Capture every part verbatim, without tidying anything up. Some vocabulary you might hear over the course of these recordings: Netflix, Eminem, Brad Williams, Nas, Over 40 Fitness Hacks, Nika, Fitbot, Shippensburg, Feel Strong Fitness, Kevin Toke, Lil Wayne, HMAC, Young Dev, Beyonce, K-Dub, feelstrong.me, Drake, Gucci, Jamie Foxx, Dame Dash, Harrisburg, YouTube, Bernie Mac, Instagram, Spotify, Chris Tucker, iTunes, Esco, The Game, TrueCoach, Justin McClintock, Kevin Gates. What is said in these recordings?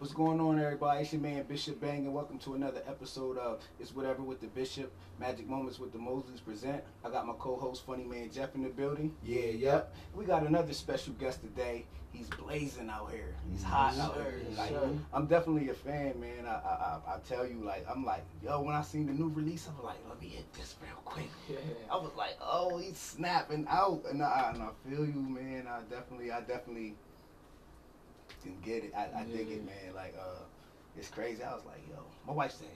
What's going on, everybody? It's your man Bishop Bang, and welcome to another episode of It's Whatever with the Bishop. Magic Moments with the Mosleys present. I got my co-host Funny Man Jeff in the building. Yeah, yep. We got another special guest today. He's blazing out here. He's hot sure, out here. Like, sure. I'm definitely a fan, man. I, I I I tell you, like, I'm like, yo, when I seen the new release, I was like, let me hit this real quick. Yeah. I was like, oh, he's snapping out, and I and I feel you, man. I definitely, I definitely. And get it. I, I yeah. dig it, man. Like, uh, it's crazy. I was like, yo, my wife said,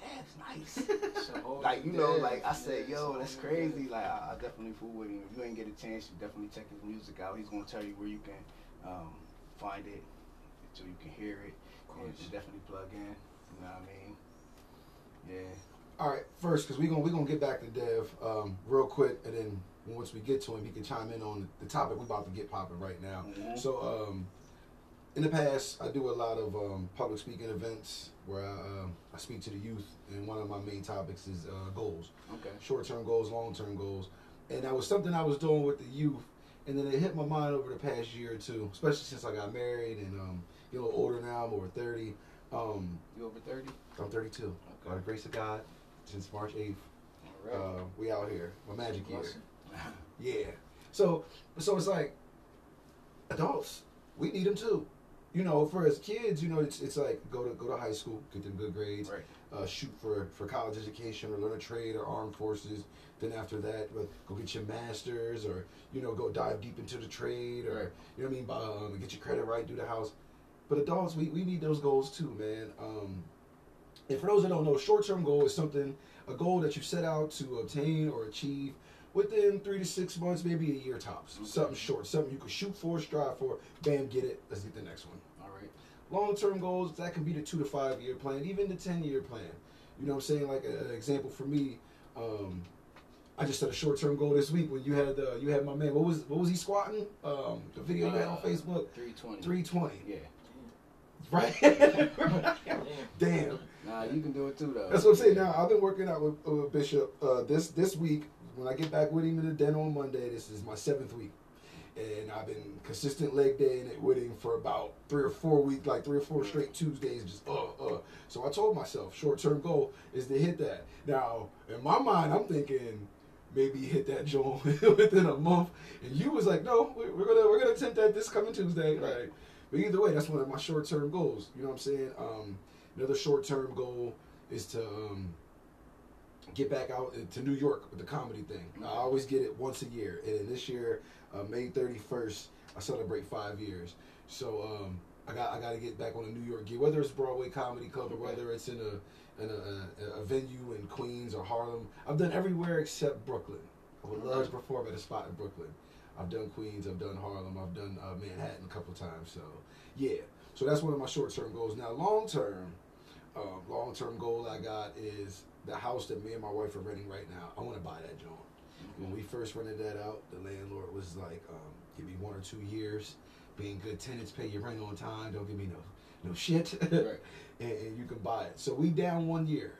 that's nice. So like, you know, like, I said, yo, that's crazy. Like, I, I definitely fool with him. If you ain't get a chance, you definitely check his music out. He's going to tell you where you can um, find it, so you can hear it. And you definitely plug in. You know what I mean? Yeah. All right, first, because we're going we gonna get back to Dev um, real quick, and then once we get to him, he can chime in on the topic we're about to get popping right now. Mm-hmm. So, um, in the past, I do a lot of um, public speaking events where I, uh, I speak to the youth, and one of my main topics is uh, goals. Okay. Short-term goals, long-term goals. And that was something I was doing with the youth, and then it hit my mind over the past year or two, especially since I got married and um, get a little older now. I'm over thirty. Um, you over thirty? I'm thirty-two. Okay. By the grace of God, since March eighth, all right. uh, we out here. My magic year. Yeah. So, so it's like, adults, we need them too. You know, for as kids, you know, it's it's like go to go to high school, get them good grades, right. uh, shoot for, for college education or learn a trade or armed forces. Then after that, go get your master's or, you know, go dive deep into the trade or, you know what I mean, um, get your credit right, do the house. But adults, we, we need those goals too, man. Um, and for those that don't know, short-term goal is something, a goal that you set out to obtain or achieve within three to six months, maybe a year tops. Okay. Something short, something you can shoot for, strive for, bam, get it. Let's get the next one. All right. Long-term goals, that can be the two to five-year plan, even the ten-year plan. You know what I'm saying? Like a, an example for me, um, I just set a short-term goal this week when you had the, you had my man. What was what was he squatting? Um, the video uh, you had on Facebook. three twenty. three twenty. Yeah. Right? Damn. Damn. Nah, you can do it too, though. That's what I'm saying. Now I've been working out with, with Bishop uh, this this week. When I get back with him in the den on Monday, this is my seventh week. And I've been consistent leg day in it with him for about three or four weeks, like three or four straight Tuesdays, just uh, uh. So I told myself, short-term goal is to hit that. Now, in my mind, I'm thinking maybe hit that joint within a month. And you was like, no, we're gonna we're gonna attempt that this coming Tuesday, right? But either way, that's one of my short-term goals. You know what I'm saying? Um, another short-term goal is to um, get back out to New York with the comedy thing. I always get it once a year, and this year, uh, May thirty-first, I celebrate five years. So um, I got I got to get back on a New York gig, whether it's Broadway Comedy Club or whether it's in a in a, a venue in Queens or Harlem. I've done everywhere except Brooklyn. I would love to perform at a spot in Brooklyn. I've done Queens, I've done Harlem, I've done uh, Manhattan a couple times. So yeah, so that's one of my short-term goals. Now long-term, um, long-term goal I got is the house that me and my wife are renting right now. I want to buy that joint. Mm-hmm. When we first rented that out, the landlord was like, um, give me one or two years, being good tenants, pay your rent on time, don't give me no no shit, right. and, and you can buy it. So we down one year,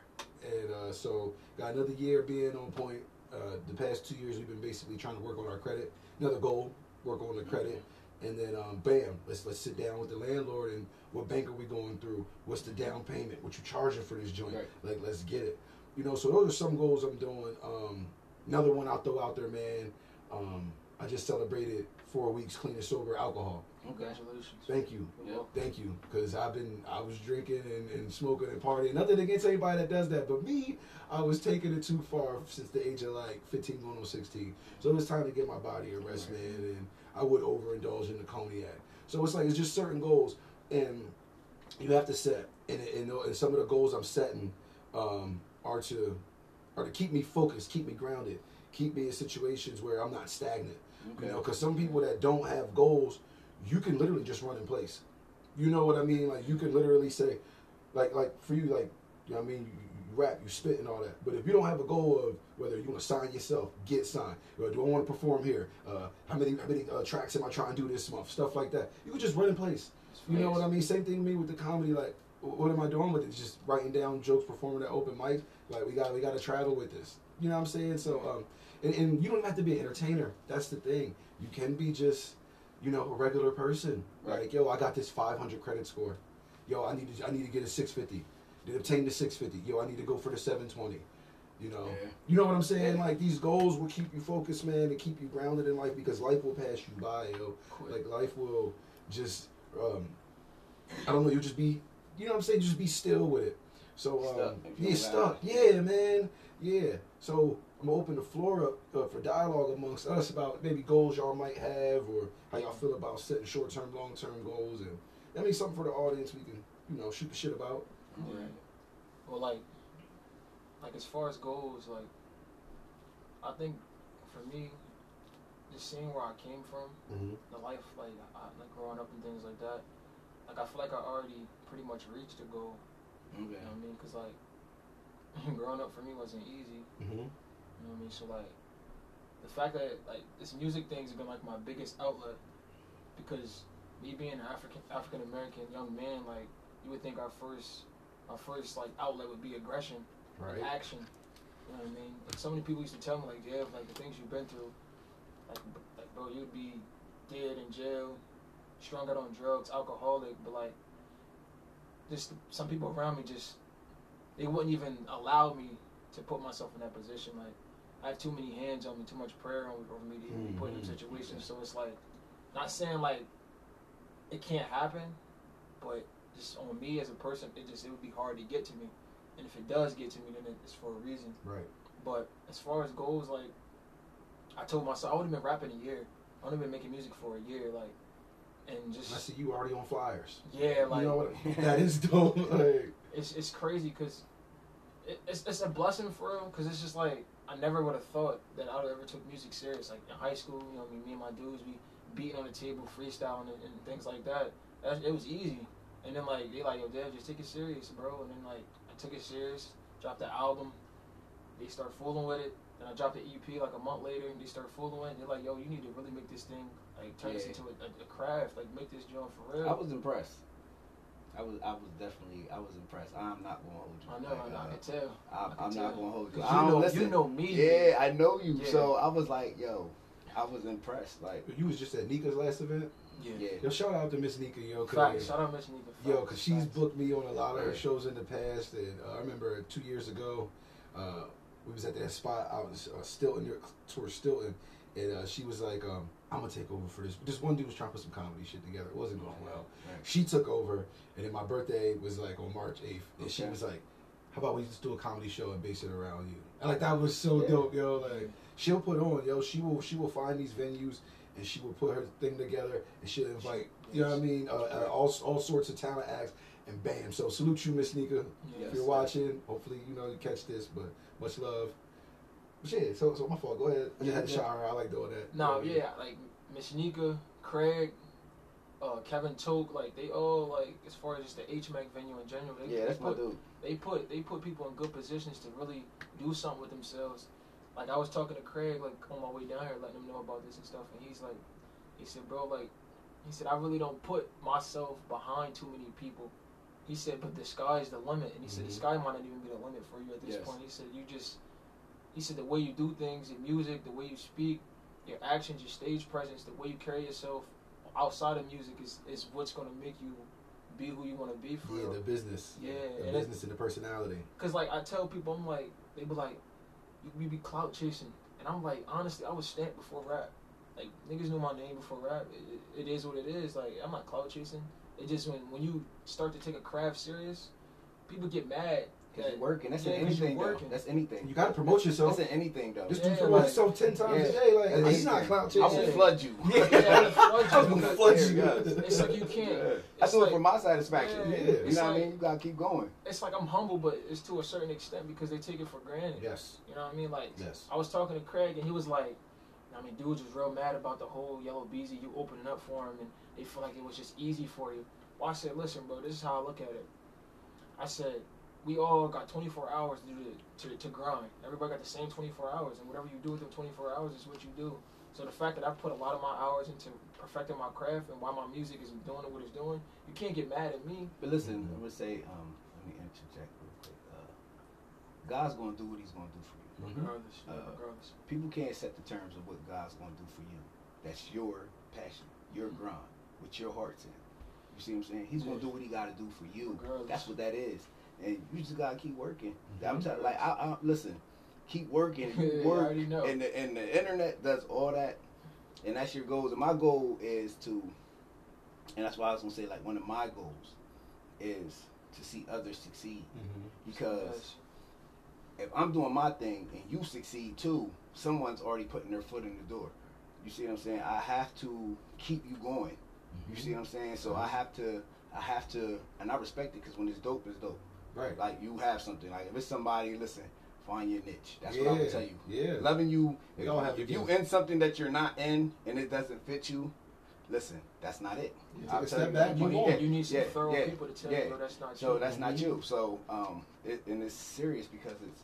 and uh, so got another year being on point. Uh, the past two years, we've been basically trying to work on our credit. Another goal, work on the credit. And then, um, bam, let's let's sit down with the landlord and what bank are we going through? What's the down payment? What you charging for this joint? Right. Like, let's get it. You know, so those are some goals I'm doing. Um, another one I'll throw out there, man. Um, I just celebrated four weeks clean and sober alcohol. Congratulations. Thank you. Yep. Thank you. Because I've been, I was drinking and, and smoking and partying. Nothing against anybody that does that. But me, I was taking it too far since the age of like fifteen going on sixteen. So it was time to get my body a rest, right. man. And I would overindulge in the cognac. So it's like, it's just certain goals. And you have to set. And, and, and some of the goals I'm setting um, are to are to keep me focused, keep me grounded, keep me in situations where I'm not stagnant. Okay. You know, because some people that don't have goals, you can literally just run in place. You know what I mean? Like, you can literally say, like, like for you, like, you know what I mean? You, you rap, you spit and all that. But if you don't have a goal of whether you want to sign yourself, get signed, or do I want to perform here? Uh, how many how many uh, tracks am I trying to do this month? Stuff like that. You can just run in place. You know what I mean? Same thing to me with the comedy. Like, what am I doing with it? Just writing down jokes, performing at open mic. Like, we got we got to travel with this. You know what I'm saying? So, um, and, and you don't have to be an entertainer. That's the thing. You can be just, you know, a regular person. Right. Like, yo, I got this five hundred credit score. Yo, I need to I need to get a six fifty. Did obtain the six fifty. Yo, I need to go for the seven twenty. You know, yeah. you know what I'm saying? Like, these goals will keep you focused, man, and keep you grounded in life, because life will pass you by, yo. Like, life will just, um, I don't know, you'll just be, you know what I'm saying? Just be still with it. So, um, yeah, stuck. Yeah, man. Yeah. So, I'm going to open the floor up uh, for dialogue amongst us about maybe goals y'all might have, or how y'all feel about setting short-term, long-term goals. And that means something for the audience we can, you know, shoot the shit about. All right. Well, like, Like, as far as goals, like, I think, for me, just seeing where I came from, mm-hmm. the life, like, I, like, growing up and things like that, like, I feel like I already pretty much reached a goal, okay. you know what I mean? Because, like, growing up for me wasn't easy, mm-hmm. you know what I mean? So, like, the fact that, like, this music thing's been, like, my biggest outlet, because me being an African, African-American young man, like, you would think our first, our first, like, outlet would be aggression. Right. Action, you know what I mean? Like, so many people used to tell me, like, yeah, like, the things you've been through, like, like, bro, you'd be dead in jail, strung out on drugs, alcoholic, but, like, just some people around me just, they wouldn't even allow me to put myself in that position. Like, I have too many hands on me, too much prayer on, over me to even be put in a situation, so it's, like, not saying, like, it can't happen, but just on me as a person, it just, it would be hard to get to me. And if it does get to me, then it's for a reason. Right. But as far as goals, like, I told myself I would have been rapping a year. I would have been making music for a year, like, and just. I see you already on flyers. Yeah, like, you know what, that is dope. Like, it's it's crazy because it, it's it's a blessing for him, because it's just like I never would have thought that I would ever took music serious. Like in high school, you know, me, me and my dudes, we beating on the table, freestyling and, and things like that. That. It was easy. And then like they like, yo, Dev, just take it serious, bro. And then like. Took it serious, dropped the album, they start fooling with it, then I dropped the E P like a month later, and they start fooling with it, they're like, yo, you need to really make this thing, like, turn yeah. this into a, a craft, like, make this joint for real. I was impressed. I was I was definitely, I was impressed. I'm not going to hold you. I know, like, I, uh, I can tell. I, I can I'm tell. not going to hold you. I don't, you, know, you know me. Yeah, I know you, yeah. So I was like, yo, I was impressed. Like, you was just at Nika's last event? Yeah. yeah. Yo, shout out to Miss Nika, yo. Facts. Shout out Miss Nika. Facts. Yo, because she's Facts. booked me on a lot of her shows in the past. And uh, I remember two years ago, uh, we was at that spot. I was uh, still in there, towards Stilton. And uh, she was like, um, I'm going to take over for this. This one dude was trying to put some comedy shit together. It wasn't going well. Right. She took over. And then my birthday was like on March eighth. And okay. she was like, how about we just do a comedy show and base it around you? And like, that was so yeah. dope, yo. Like, she'll put on, yo. She will, she will find these venues. And she would put her thing together, and she'll invite, you know what I mean, uh, all all sorts of talent acts, and bam. So salute you, Miss Nika, yes. if you're watching. Hopefully, you know, you catch this, but much love. But yeah, so, so my fault. Go ahead. I just had to shout her. I like doing that. No, nah, yeah, like Miss Nika, Craig, uh, Kevin Toke, like they all, like, as far as just the H M A C venue in general, they, yeah, that's they put, my dude. They put, they put people in good positions to really do something with themselves. Like, I was talking to Craig, like, on my way down here, letting him know about this and stuff, and he's like, he said, bro, like, he said, I really don't put myself behind too many people. He said, but the sky's the limit, and he mm-hmm. said, the sky might not even be the limit for you at this yes. point. He said, you just, he said, the way you do things, your music, the way you speak, your actions, your stage presence, the way you carry yourself outside of music is, is what's going to make you be who you want to be for. Yeah, the business. Yeah. The and business it, and the personality. Because, like, I tell people, I'm like, they be like, we be clout chasing, and I'm like, honestly, I was stamped before rap. Like, niggas knew my name before rap. It, it, it is what it is. Like, I'm not clout chasing. It just when when you start to take a craft serious, people get mad. Cause that, you're working. That's yeah, in anything. Though. That's anything. You gotta promote yourself. That's in anything though. Just yeah, promote like, yourself ten times yeah. a day. Like, it's anything. Not clout chasing. I will flood you. Yeah, yeah I will flood you. Flood you. It's like you can't. Yeah. I do like, it for my satisfaction. Yeah, yeah. You know like, what I mean? You gotta keep going. It's like I'm humble, but it's to a certain extent because they take it for granted. Yes. You know what I mean? Like, yes. I was talking to Craig and he was like, I mean, dudes was real mad about the whole Yella Beezy. You opening up for him and they feel like it was just easy for you. Well, I said, listen, bro, this is how I look at it. I said. We all got twenty-four hours to, to to grind. Everybody got the same twenty-four hours, and whatever you do with them twenty-four hours is what you do. So the fact that I put a lot of my hours into perfecting my craft and why my music is doing what it's doing, you can't get mad at me. But listen, I'm gonna say, um, let me interject real quick. Uh, God's gonna do what He's gonna do for you. Regardless, uh, regardless. People can't set the terms of what God's gonna do for you. That's your passion, your grind, what your heart's in. You see what I'm saying? He's gonna do what he gotta do for you. Girl, that's what that is. And you just gotta keep working. Mm-hmm. I'm telling, like, I, I listen, keep working, yeah, work. I already know. And the, and the internet does all that, and that's your goals. And my goal is to, and that's why I was gonna say, like, one of my goals is to see others succeed, mm-hmm. because if I'm doing my thing and you succeed too, someone's already putting their foot in the door. You see what I'm saying? I have to keep you going. Mm-hmm. You see what I'm saying? So I have to, I have to, and I respect it because when it's dope, it's dope. Right. Like, you have something. Like, if it's somebody, listen, find your niche. That's yeah. what I would tell you. Yeah. Loving you. If, don't have if you in something that you're not in and it doesn't fit you, listen, that's not it. You I'll tell you that. You, yeah, you need some yeah, thorough yeah, people to tell yeah. you, no, that's not so you. So that's not you. So, um, it, and it's serious because it's,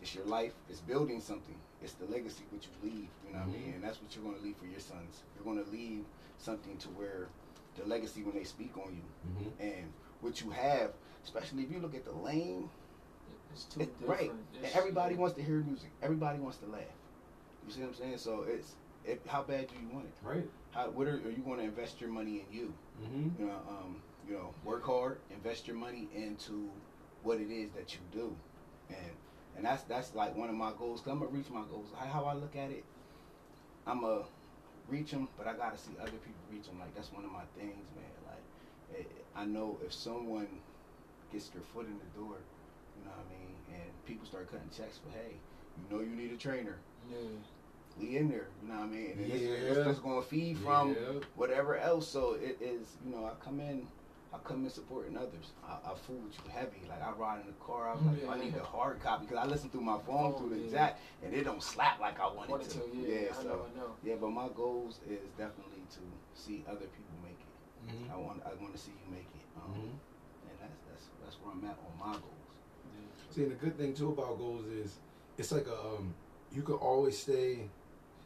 it's your life. It's building something. It's the legacy which you leave. You know what mm-hmm. I mean? And that's what you're going to leave for your sons. You're going to leave something to where the legacy when they speak on you mm-hmm. and what you have, especially if you look at the lane, it's too it's, different. Right. It's, and everybody yeah. wants to hear music. Everybody wants to laugh. You see what I'm saying? So it's it, how bad do you want it? Right. How what are, are you going to invest your money in you? Mm-hmm. You know, um, you know, work hard, invest your money into what it is that you do, and. And that's that's like one of my goals. Cause I'm gonna reach my goals. How I look at it, I'm gonna reach them, but I gotta see other people reach them. Like, that's one of my things, man. Like, it, I know if someone gets their foot in the door, you know what I mean, and people start cutting checks for, hey, you know, you need a trainer. Yeah. We in there, you know what I mean. And yeah. It's, it's just gonna feed from yeah. whatever else. So it is, you know, I come in. I come in supporting others. I, I fool with you heavy. Like, I ride in the car. I was like, yeah. I need a hard copy because I listen through my phone oh, through the yeah. jack, and it don't slap like I want it to. Yeah, yeah so I know, I know. yeah. But my goals is definitely to see other people make it. Mm-hmm. I want, I want to see you make it. Um, mm-hmm. And that's that's that's where I'm at on my goals. Yeah. See, and the good thing too about goals is it's like a um, you can always stay,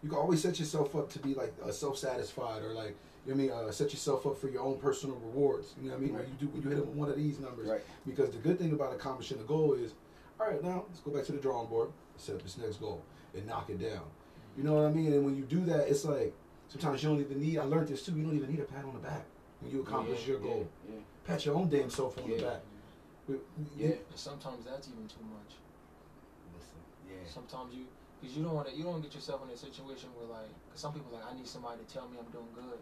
you can always set yourself up to be like a self-satisfied or like. You know what I mean? Uh, set yourself up for your own personal rewards. You know what I mean? Right. When you do when you hit one of these numbers. Right. Because the good thing about accomplishing a goal is, all right, now let's go back to the drawing board, set up this next goal, and knock it down. You know what I mean? And when you do that, it's like sometimes you don't even need. I learned this too. You don't even need a pat on the back when you accomplish yeah, your goal. Yeah, yeah. Pat your own damn self on yeah. the back. Yeah. yeah. yeah. Sometimes that's even too much. Listen. Yeah. Sometimes you because you don't want to. You don't get yourself in a situation where like cause some people like I need somebody to tell me I'm doing good.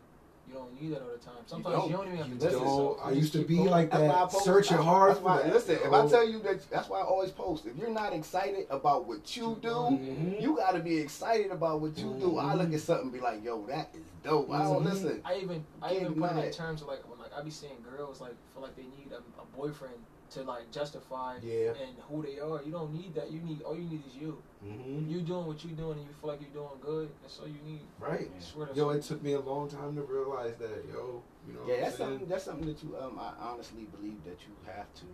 You don't need that all the time. Sometimes you don't, you don't even have to listen. So I used to be post. like that. Searching hard for that. Listen, if I tell you that, that's why I always post. If you're not excited about what you do, mm-hmm. you got to be excited about what you mm-hmm. do. I look at something and be like, yo, that is dope. Mm-hmm. I don't listen. I even, I even put it in terms of like, when like I be seeing girls like feel like they need a, a boyfriend to like justify yeah. and who they are. You don't need that. You need all you need is you. Mm-hmm. You doing what you doing and you feel like you're doing good. That's all you need. Right. Swear to yo, it took me a long time to realize that. Yo, you know. Yeah, what that's saying? something. That's something that you. Um, I honestly believe that you have to.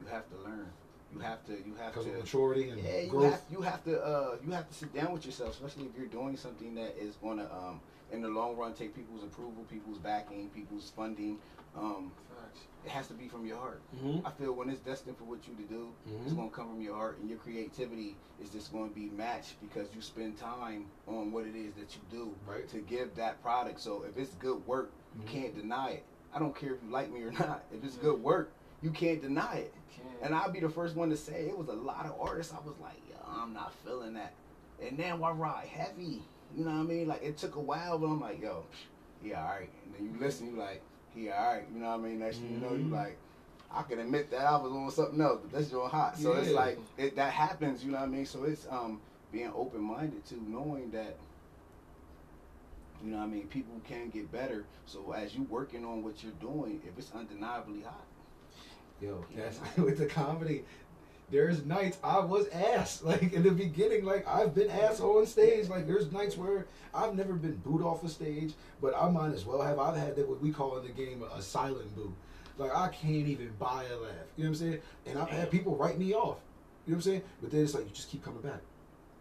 You have to learn. You have to. You have to. Maturity and yeah, growth. You have, you have to. Uh, you have to sit down with yourself, especially if you're doing something that is going to, um, in the long run, take people's approval, people's backing, people's funding. Um, it has to be from your heart. Mm-hmm. I feel when it's destined for what you to do, mm-hmm. it's going to come from your heart, and your creativity is just going to be matched because you spend time on what it is that you do right. to give that product. So if it's good work, mm-hmm. you can't deny it. I don't care if you like me or not. If it's mm-hmm. good work, you can't deny it. Can't. And I'll be the first one to say it was a lot of artists. I was like, yo, I'm not feeling that. And now I ride heavy. You know what I mean? Like, it took a while, but I'm like, yo, yeah, all right. And then you listen, you like, yeah, all right, you know what I mean? Next thing you know, you like, I can admit that I was on something else, but that's your hot. So yeah. it's like, it, that happens, you know what I mean? So it's um being open-minded to knowing that, you know what I mean, people can get better. So as you working on what you're doing, if it's undeniably hot. Yo, that's, with the comedy, there's nights I was ass. Like, in the beginning, like, I've been ass on stage. Like, there's nights where I've never been booed off a stage, but I might as well have. I've had that what we call in the game a silent boo. Like, I can't even buy a laugh. You know what I'm saying? And I've had people write me off. You know what I'm saying? But then it's like, you just keep coming back.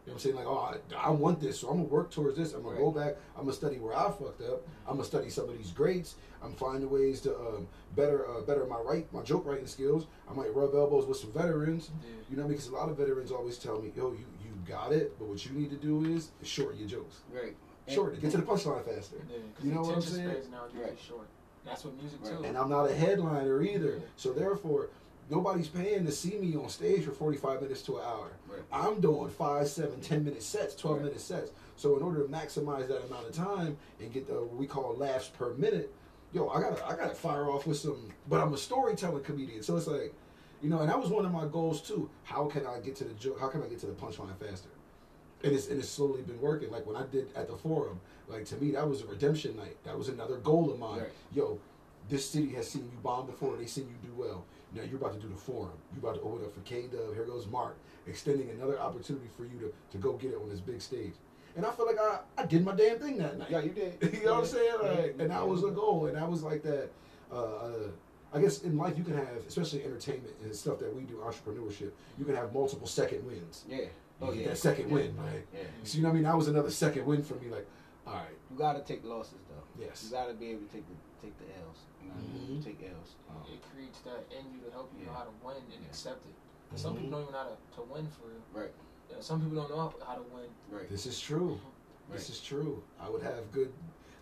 You know what I'm saying? Like, oh, I, I want this, so I'm going to work towards this. I'm going to go back. I'm going to study where I fucked up. I'm going to study some of these greats. I'm finding ways to um, better uh, better my write, my joke writing skills. I might rub elbows with some veterans. Yeah. You know what I mean? Because a lot of veterans always tell me, yo, you, you got it, but what you need to do is shorten your jokes. Right. Shorten it. Get to the punchline faster. Yeah, you know what I'm saying? Nowadays, right. Short. That's what music right. too. And I'm not a headliner either. Yeah. So therefore, nobody's paying to see me on stage for forty-five minutes to an hour. Right. I'm doing five, seven, ten-minute sets, twelve-minute right. sets. So in order to maximize that amount of time and get the what we call laughs per minute, yo, I gotta, I gotta fire off with some. But I'm a storytelling comedian, so it's like, you know, and that was one of my goals too. How can I get to the joke? How can I get to the punchline faster? And it's and it's slowly been working. Like when I did at the Forum, like to me that was a redemption night. That was another goal of mine. Right. Yo, this city has seen you bomb before. They seen you do well. Now you're about to do the Forum. You're about to open up for K-Dub. Here goes Mark, extending another opportunity for you to, to go get it on this big stage. And I feel like I, I did my damn thing that night. Yeah, you did. You know yeah. what I'm saying? Like, and that was a goal. And that was like that. Uh, I guess in life you can have, especially entertainment and stuff that we do, entrepreneurship, you can have multiple second wins. Yeah. Oh, you yeah. get that second yeah. win, right? Yeah. So, you know what I mean? That was another second win for me. Like, all right. You got to take losses, though. Yes. You got to be able to take the, take the L's. You know, mm-hmm. take L's. Um, it creates that in you to help you yeah. know how to win and accept it. Mm-hmm. Some people don't even know how to, to win for real. Right. Some people don't know how to win. Right. This is true. Right. This is true. I would have good,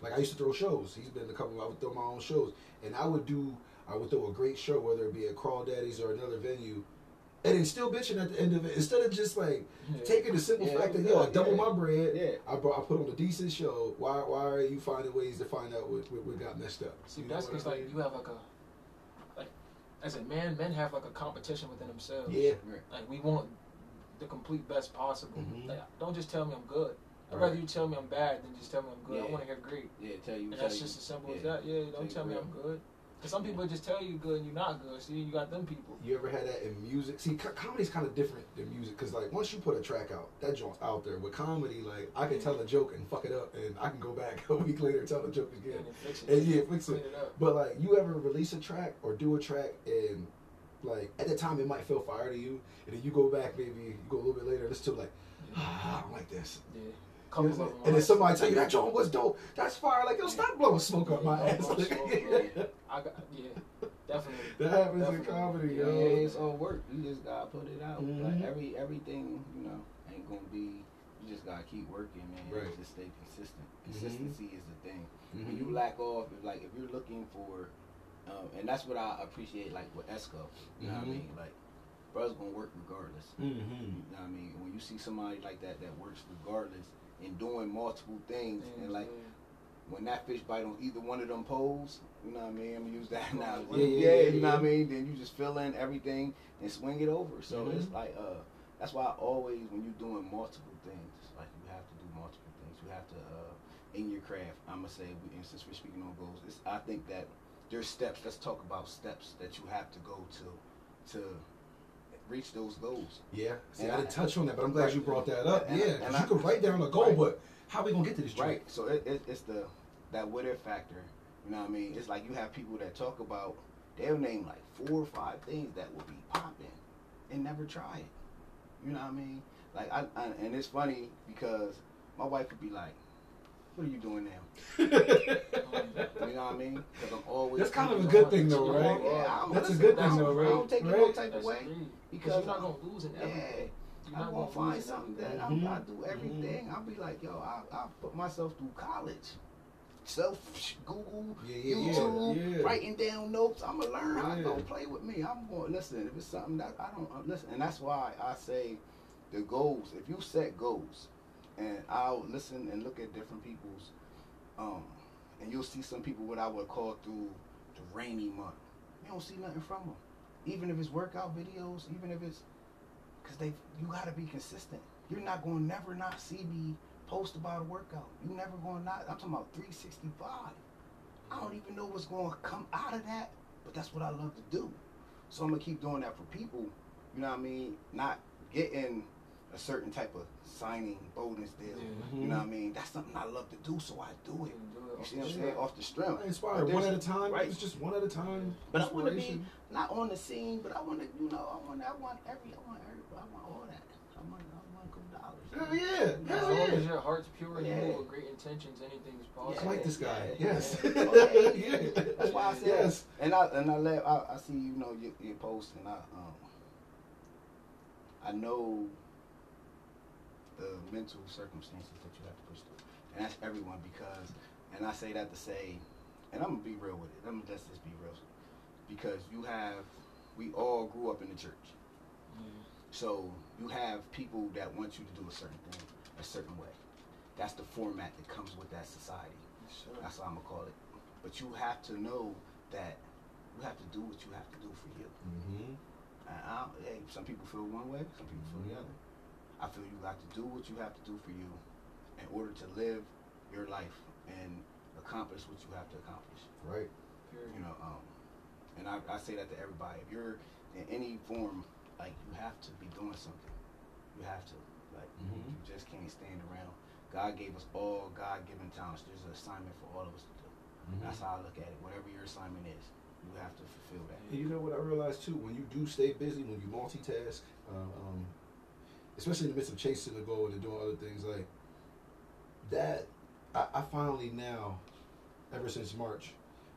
like I used to throw shows. He's been a couple. I would throw my own shows, and I would do. I would throw a great show, whether it be at Crawl Daddy's or another venue, and it's still bitching at the end of it. Instead of just like yeah. taking the simple yeah, fact that yo, I double yeah. my bread. Yeah. I brought. I put on a decent show. Why? Why are you finding ways to find out what what, what got messed up? See, you that's because like you have like a. Like, as a man, men have like a competition within themselves. Yeah. Right. Like we want. The complete best possible. Mm-hmm. Like, don't just tell me I'm good. I'd right. rather you tell me I'm bad than just tell me I'm good. Yeah. I want to hear great. Yeah, tell you. And tell that's you. Just as simple yeah. as that. Yeah, don't tell, tell me real. I'm good. Cause some people yeah. just tell you good and you're not good. See, you got them people. You ever had that in music? See, co comedy's kind of different than music. Cause like once you put a track out, that joint's out there. With comedy, like I can yeah. tell a joke and fuck it up, and I can go back a week later and tell a joke again. And, fix it. and yeah, fix it. it up. But like, you ever release a track or do a track and. Like, at the time, it might feel fire to you, and then you go back, maybe, you go a little bit later, listen to like, ah, I don't like this. Yeah. You know, like, and then life. Somebody tell you, that joint was dope, that's fire, like, yo, yeah. stop blowing smoke yeah, up my ass. Like, smoke, yeah. I got, yeah, definitely. That happens definitely. in comedy, yeah, yo. Yeah, it's all work. You just gotta put it out. Mm-hmm. Like, every everything, you know, ain't gonna be, you just gotta keep working, man. Right. Just stay consistent. Consistency mm-hmm. is the thing. Mm-hmm. When you lack off, if, like, if you're looking for... Um, and that's what I appreciate, like, with Esco. You know mm-hmm. what I mean? Like, bro's gonna work regardless. Mm-hmm. You know what I mean? When you see somebody like that that works regardless and doing multiple things, mm-hmm. and, like, when that fish bite on either one of them poles, you know what I mean? I'm gonna use that now. Yeah, yeah, yeah, you know what I mean? Then you just fill in everything and swing it over. So mm-hmm. it's like, uh, that's why I always, when you're doing multiple things, it's like you have to do multiple things. You have to, uh, in your craft, I'm gonna say, we, and since we're speaking on goals, it's, I think that there's steps. Let's talk about steps that you have to go to to reach those goals. Yeah. See, and I didn't I, touch on that, but I'm glad right, you brought that up. And yeah. And I, and you I, can write down a goal, right. but how are we going to get to this job? Right. So it, it, it's the that what if factor. You know what I mean? It's like you have people that talk about, they'll name like four or five things that will be popping and never try it. You know what I mean? Like I, I and it's funny because my wife would be like, what are you doing now? You know what I mean? Because I'm always. That's kind of a good thing, though, right? Yeah, that's a good thing, though, right? I don't take it no type of way because you're not gonna lose in everything. You're not gonna find something that I'm not do everything. I'll be like, yo, I I put myself through college, self Google, YouTube, writing down notes. I'ma learn. I don't play with me. I'm going listen. If it's something that I don't listen, and that's why I say the goals. If you set goals. And I'll listen and look at different people's, um, and you'll see some people what I would call through the rainy month. You don't see nothing from them, even if it's workout videos, even if it's, cause they, you gotta be consistent. You're not gonna never not see me post about a workout. You never gonna not. I'm talking about three sixty-five. I don't even know what's gonna come out of that, but that's what I love to do. So I'm gonna keep doing that for people. You know what I mean? Not getting a certain type of signing bonus deal. Mm-hmm. You know what I mean? That's something I love to do, so I do it. You, you see what I'm saying? Off the strength. I inspire one at a time. Right. It's just one at a time. But I want to be not on the scene, but I want to, you know, I want, I want every, I want everybody, I want all that. I want, I want good dollars. Hell yeah! Hell yeah! As long as your heart's pure and you yeah. with great intentions, anything is possible. Yeah. I like this guy. Yeah. Yes. Okay. Yeah. That's why I said yes. And I and I let I, I see you know your, your post and I um I know. The mental circumstances that you have to push through, and that's everyone because, and I say that to say, and I'm gonna be real with it. I'm let's just be real, because you have, we all grew up in the church, mm. so you have people that want you to do a certain thing, a certain way. That's the format that comes with that society. Sure. That's what I'm gonna call it. But you have to know that you have to do what you have to do for you. Mm-hmm. And I, hey, some people feel one way, some people feel the other. I feel you got to do what you have to do for you in order to live your life and accomplish what you have to accomplish. Right. You know, um, and I, I say that to everybody. If you're in any form, like, you have to be doing something. You have to. Like, mm-hmm. you just can't stand around. God gave us all God-given talents. There's an assignment for all of us to do. Mm-hmm. That's how I look at it. Whatever your assignment is, you have to fulfill that. And you know what I realized, too? When you do stay busy, when you multitask, um, um, especially in the midst of chasing the goal and doing other things, like, that, I, I finally now, ever since March,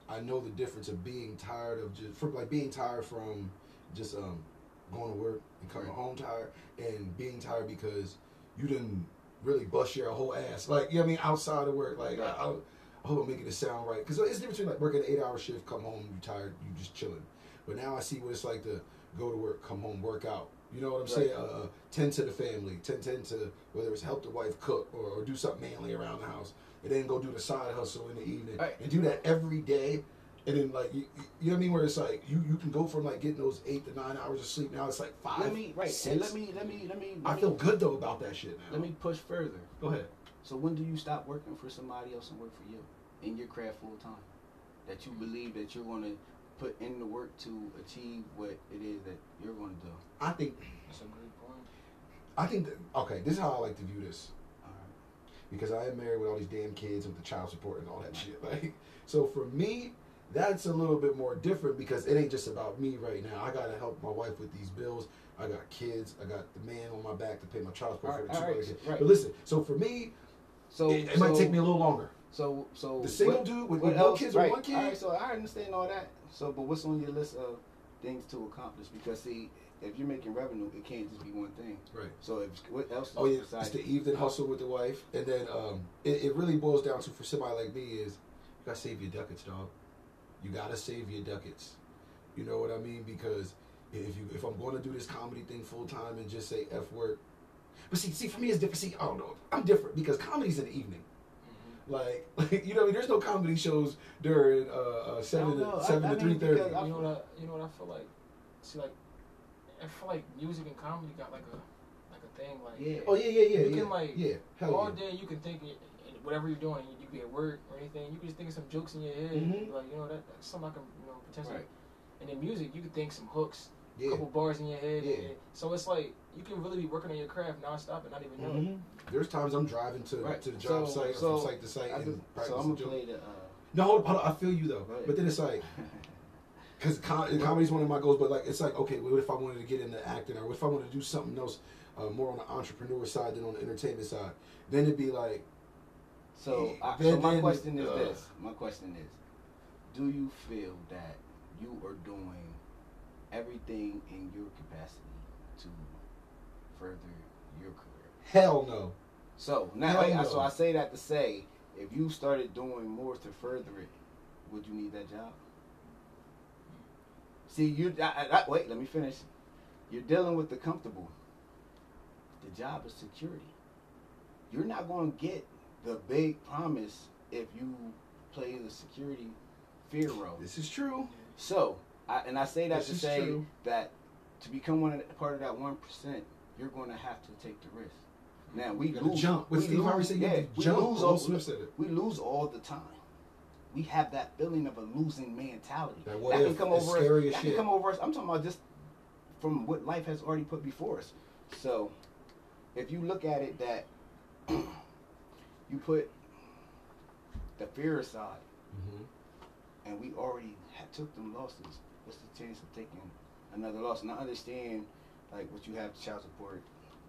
I know the difference of being tired of just, from, like, being tired from just um, going to work and coming home tired, and being tired because you didn't really bust your whole ass, like, you know what I mean, outside of work. Like, I, I, I hope I'm making it sound right, because it's different between, like, working an eight-hour shift, come home, you tired, you just chilling. But now I see what it's like to go to work, come home, work out. You know what I'm right. saying? Uh, tend to the family, tend, tend to, whether it's help the wife cook or, or do something manly around the house, and then go do the side hustle in the evening, right. and do that every day. And then, like, you, you know what I mean? Where it's like, you, you can go from, like, getting those eight to nine hours of sleep. Now it's like five, let me, right. six. And let me, let me, let me. Let I feel me, good, though, about that shit now. Let me push further. Go ahead. So when do you stop working for somebody else and work for you in your craft full time? That you believe that you're going to put in the work to achieve what it is that you're going to do. I think. That's a great point. I think that, okay, this is how I like to view this. All right. Because I am married with all these damn kids with the child support and all that shit. Like, so for me, that's a little bit more different, because it ain't just about me right now. I gotta help my wife with these bills. I got kids. I got the man on my back to pay my child support right, for the two right, other kids. Right. But listen, so for me, so it, it so, might take me a little longer. So, so the single what, dude with, with no kids right. or one kid. All right, so I understand all that. So, but what's on your list of things to accomplish? Because see, if you're making revenue, it can't just be one thing. Right. So, if, what else? Is oh yeah, it's the evening hustle with the wife, and then um, it, it really boils down to, for somebody like me, is you gotta save your ducats, dog. You gotta save your ducats. You know what I mean? Because if you, if I'm going to do this comedy thing full time and just say F word, but see, see for me it's different. See, I don't know. I'm different because comedy's in the evening. Mm-hmm. Like, like, you know, I mean, there's no comedy shows during uh, uh, seven to seven I, to I mean, three thirty. You know what? I, you know what I feel like. See, like, I feel like music and comedy got like a like a thing. Like, yeah. Oh yeah, yeah, yeah. You yeah, can like yeah. Hell all yeah. day you can think. Whatever you're doing, you can be at work or anything, you can just think of some jokes in your head, mm-hmm. like, you know, that, that's something I can, you know, potentially, right. and in music, you can think some hooks, yeah. a couple bars in your head, yeah. and, and, so it's like, you can really be working on your craft nonstop and not even know mm-hmm. it. There's times I'm driving to, right. to the job so, site, so from site to site, I and do, practicing so I'm gonna play the, uh, no, hold on, I feel you, though, right. but then it's like, because com comedy's one of my goals, but like, it's like, okay, what if I wanted to get into acting, or what if I wanted to do something else, uh, more on the entrepreneur side than on the entertainment side, then it'd be like, So, I, so my question is this. My question is, do you feel that you are doing everything in your capacity to further your career? Hell no. So, now, I, no. so I say that to say, if you started doing more to further it, would you need that job? See, you. I, I, wait, let me finish. You're dealing with the comfortable. The job is security. You're not going to get the big promise if you play the security fear role. This is true. So, I, and I say that this to say true. that to become one of the, part of that one percent, you're going to have to take the risk. Now we lose. Jump. We, Steve lose said, yeah, we jump. lose. All, we, we lose all the time. We have that feeling of a losing mentality. That, that can come over us. That can come over us. I'm talking about just from what life has already put before us. So, if you look at it that. You put the fear aside, mm-hmm. and we already had took them losses. What's the chance of taking another loss? And I understand, like, what you have to child support,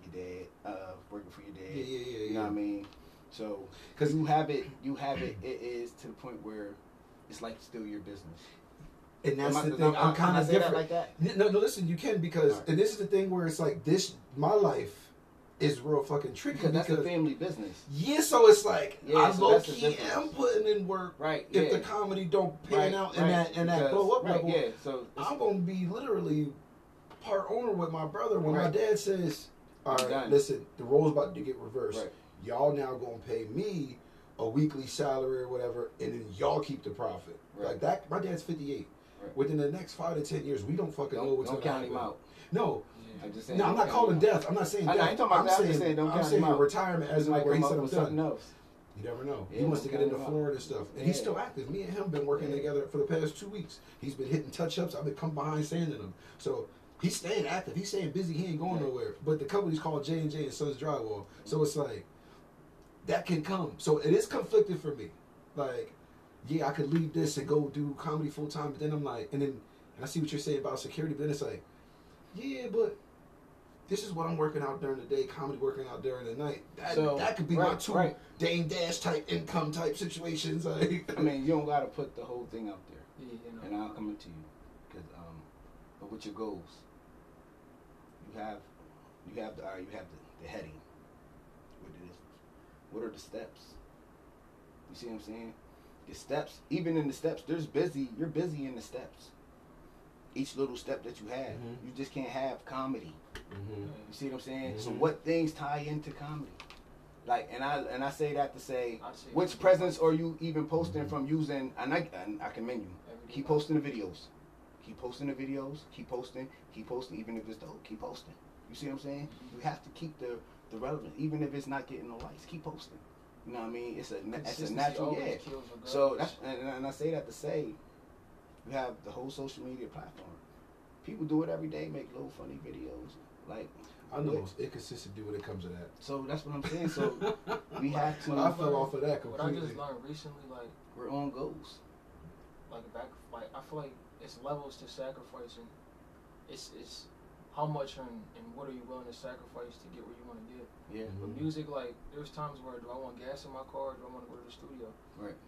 your dad, uh, working for your dad. Yeah, yeah, yeah. You know yeah. what I mean? So, because you have it, you have it. It is to the point where it's like still your business. And that's the thing. I'm kind of different. Like that? No, no. Listen, you can because, right. and this is the thing where it's like this. My life is real fucking tricky. Because that's a family business. Yeah, so it's like, yeah, I so low-key am putting in work. Right. If yeah. the comedy don't pan right, out and right, that and because, that blow up right, level, yeah, so I'm going to be literally part owner with my brother when right. my dad says, all right, listen, the role's about to get reversed. Right. Y'all now going to pay me a weekly salary or whatever, and then y'all keep the profit. Right. Like that. My dad's fifty-eight. Right. Within the next five to ten years, we don't fucking don't, know what's going to happen. Don't count him out. No. I'm just saying, no, I'm not calling death. I'm not saying death. I ain't talking about that. I'm just saying, I'm saying retirement as in like where he said I'm done. You never know. He wants to get into Florida and stuff. And he's still active. Me and him been working together for the past two weeks. He's been hitting touch-ups. I've been coming behind sanding him. So he's staying active. He's staying busy. He ain't going nowhere. But the company's called J and J and Sons Drywall. So it's like, that can come. So it is conflicted for me. Like, yeah, I could leave this and go do comedy full-time. But then I'm like, and then and I see what you're saying about security. But then it's like, yeah, but this is what I'm working out during the day, comedy working out during the night. That, so, that could be right, my two right. Dame Dash type income type situations. Like, I mean, you don't got to put the whole thing out there. Yeah, you know. And I'll come into you. Cause, um, but with your goals, you have you have the, uh, you have the, the heading. What, is, what are the steps? You see what I'm saying? The steps, even in the steps, there's busy. You're busy in the steps. Each little step that you have, mm-hmm. you just can't have comedy. Mm-hmm. You see what I'm saying? Mm-hmm. So what things tie into comedy? Like, and I and I say that to say, which presence are you even posting mm-hmm. from using? And I and I commend you. Every keep day. posting the videos, keep posting the videos, keep posting, keep posting. Even if it's dope, keep posting. You see what I'm saying? Mm-hmm. You have to keep the the relevance, even if it's not getting no likes. Keep posting. You know what I mean? It's a it's a natural yeah. So that's and, and I say that to say. You have the whole social media platform. People do it every day, make little funny videos. Like I'm the most inconsistent dude when it comes to that. So that's what I'm saying. So we have to. I fell off of that completely. What I just learned recently, like we're on goals. Like back, like I feel like it's levels to sacrificing. It's it's how much and, and what are you willing to sacrifice to get where you want to get. Yeah. Mm-hmm. With music, like there's times where do I want gas in my car? Or do I want to go to the studio? Right.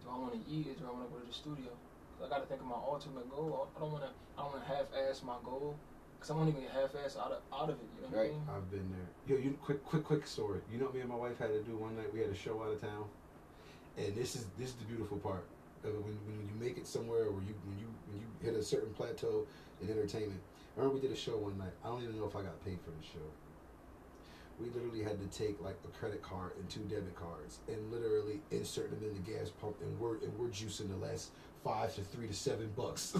Do I want to eat? Or do I want to go to the studio? I gotta think of my ultimate goal. I don't wanna, I don't wanna half-ass my goal, cause I won't even get half-ass out of, out of it. You know what right. I mean? I've been there. Yo, you quick, quick, quick story. You know, what me and my wife had to do one night. We had a show out of town, and this is this is the beautiful part. When when you make it somewhere, or you when you when you hit a certain plateau in entertainment. I remember we did a show one night. I don't even know if I got paid for the show. We literally had to take like a credit card and two debit cards, and literally insert them in the gas pump, and we're and we're juicing the last. Five to three to seven bucks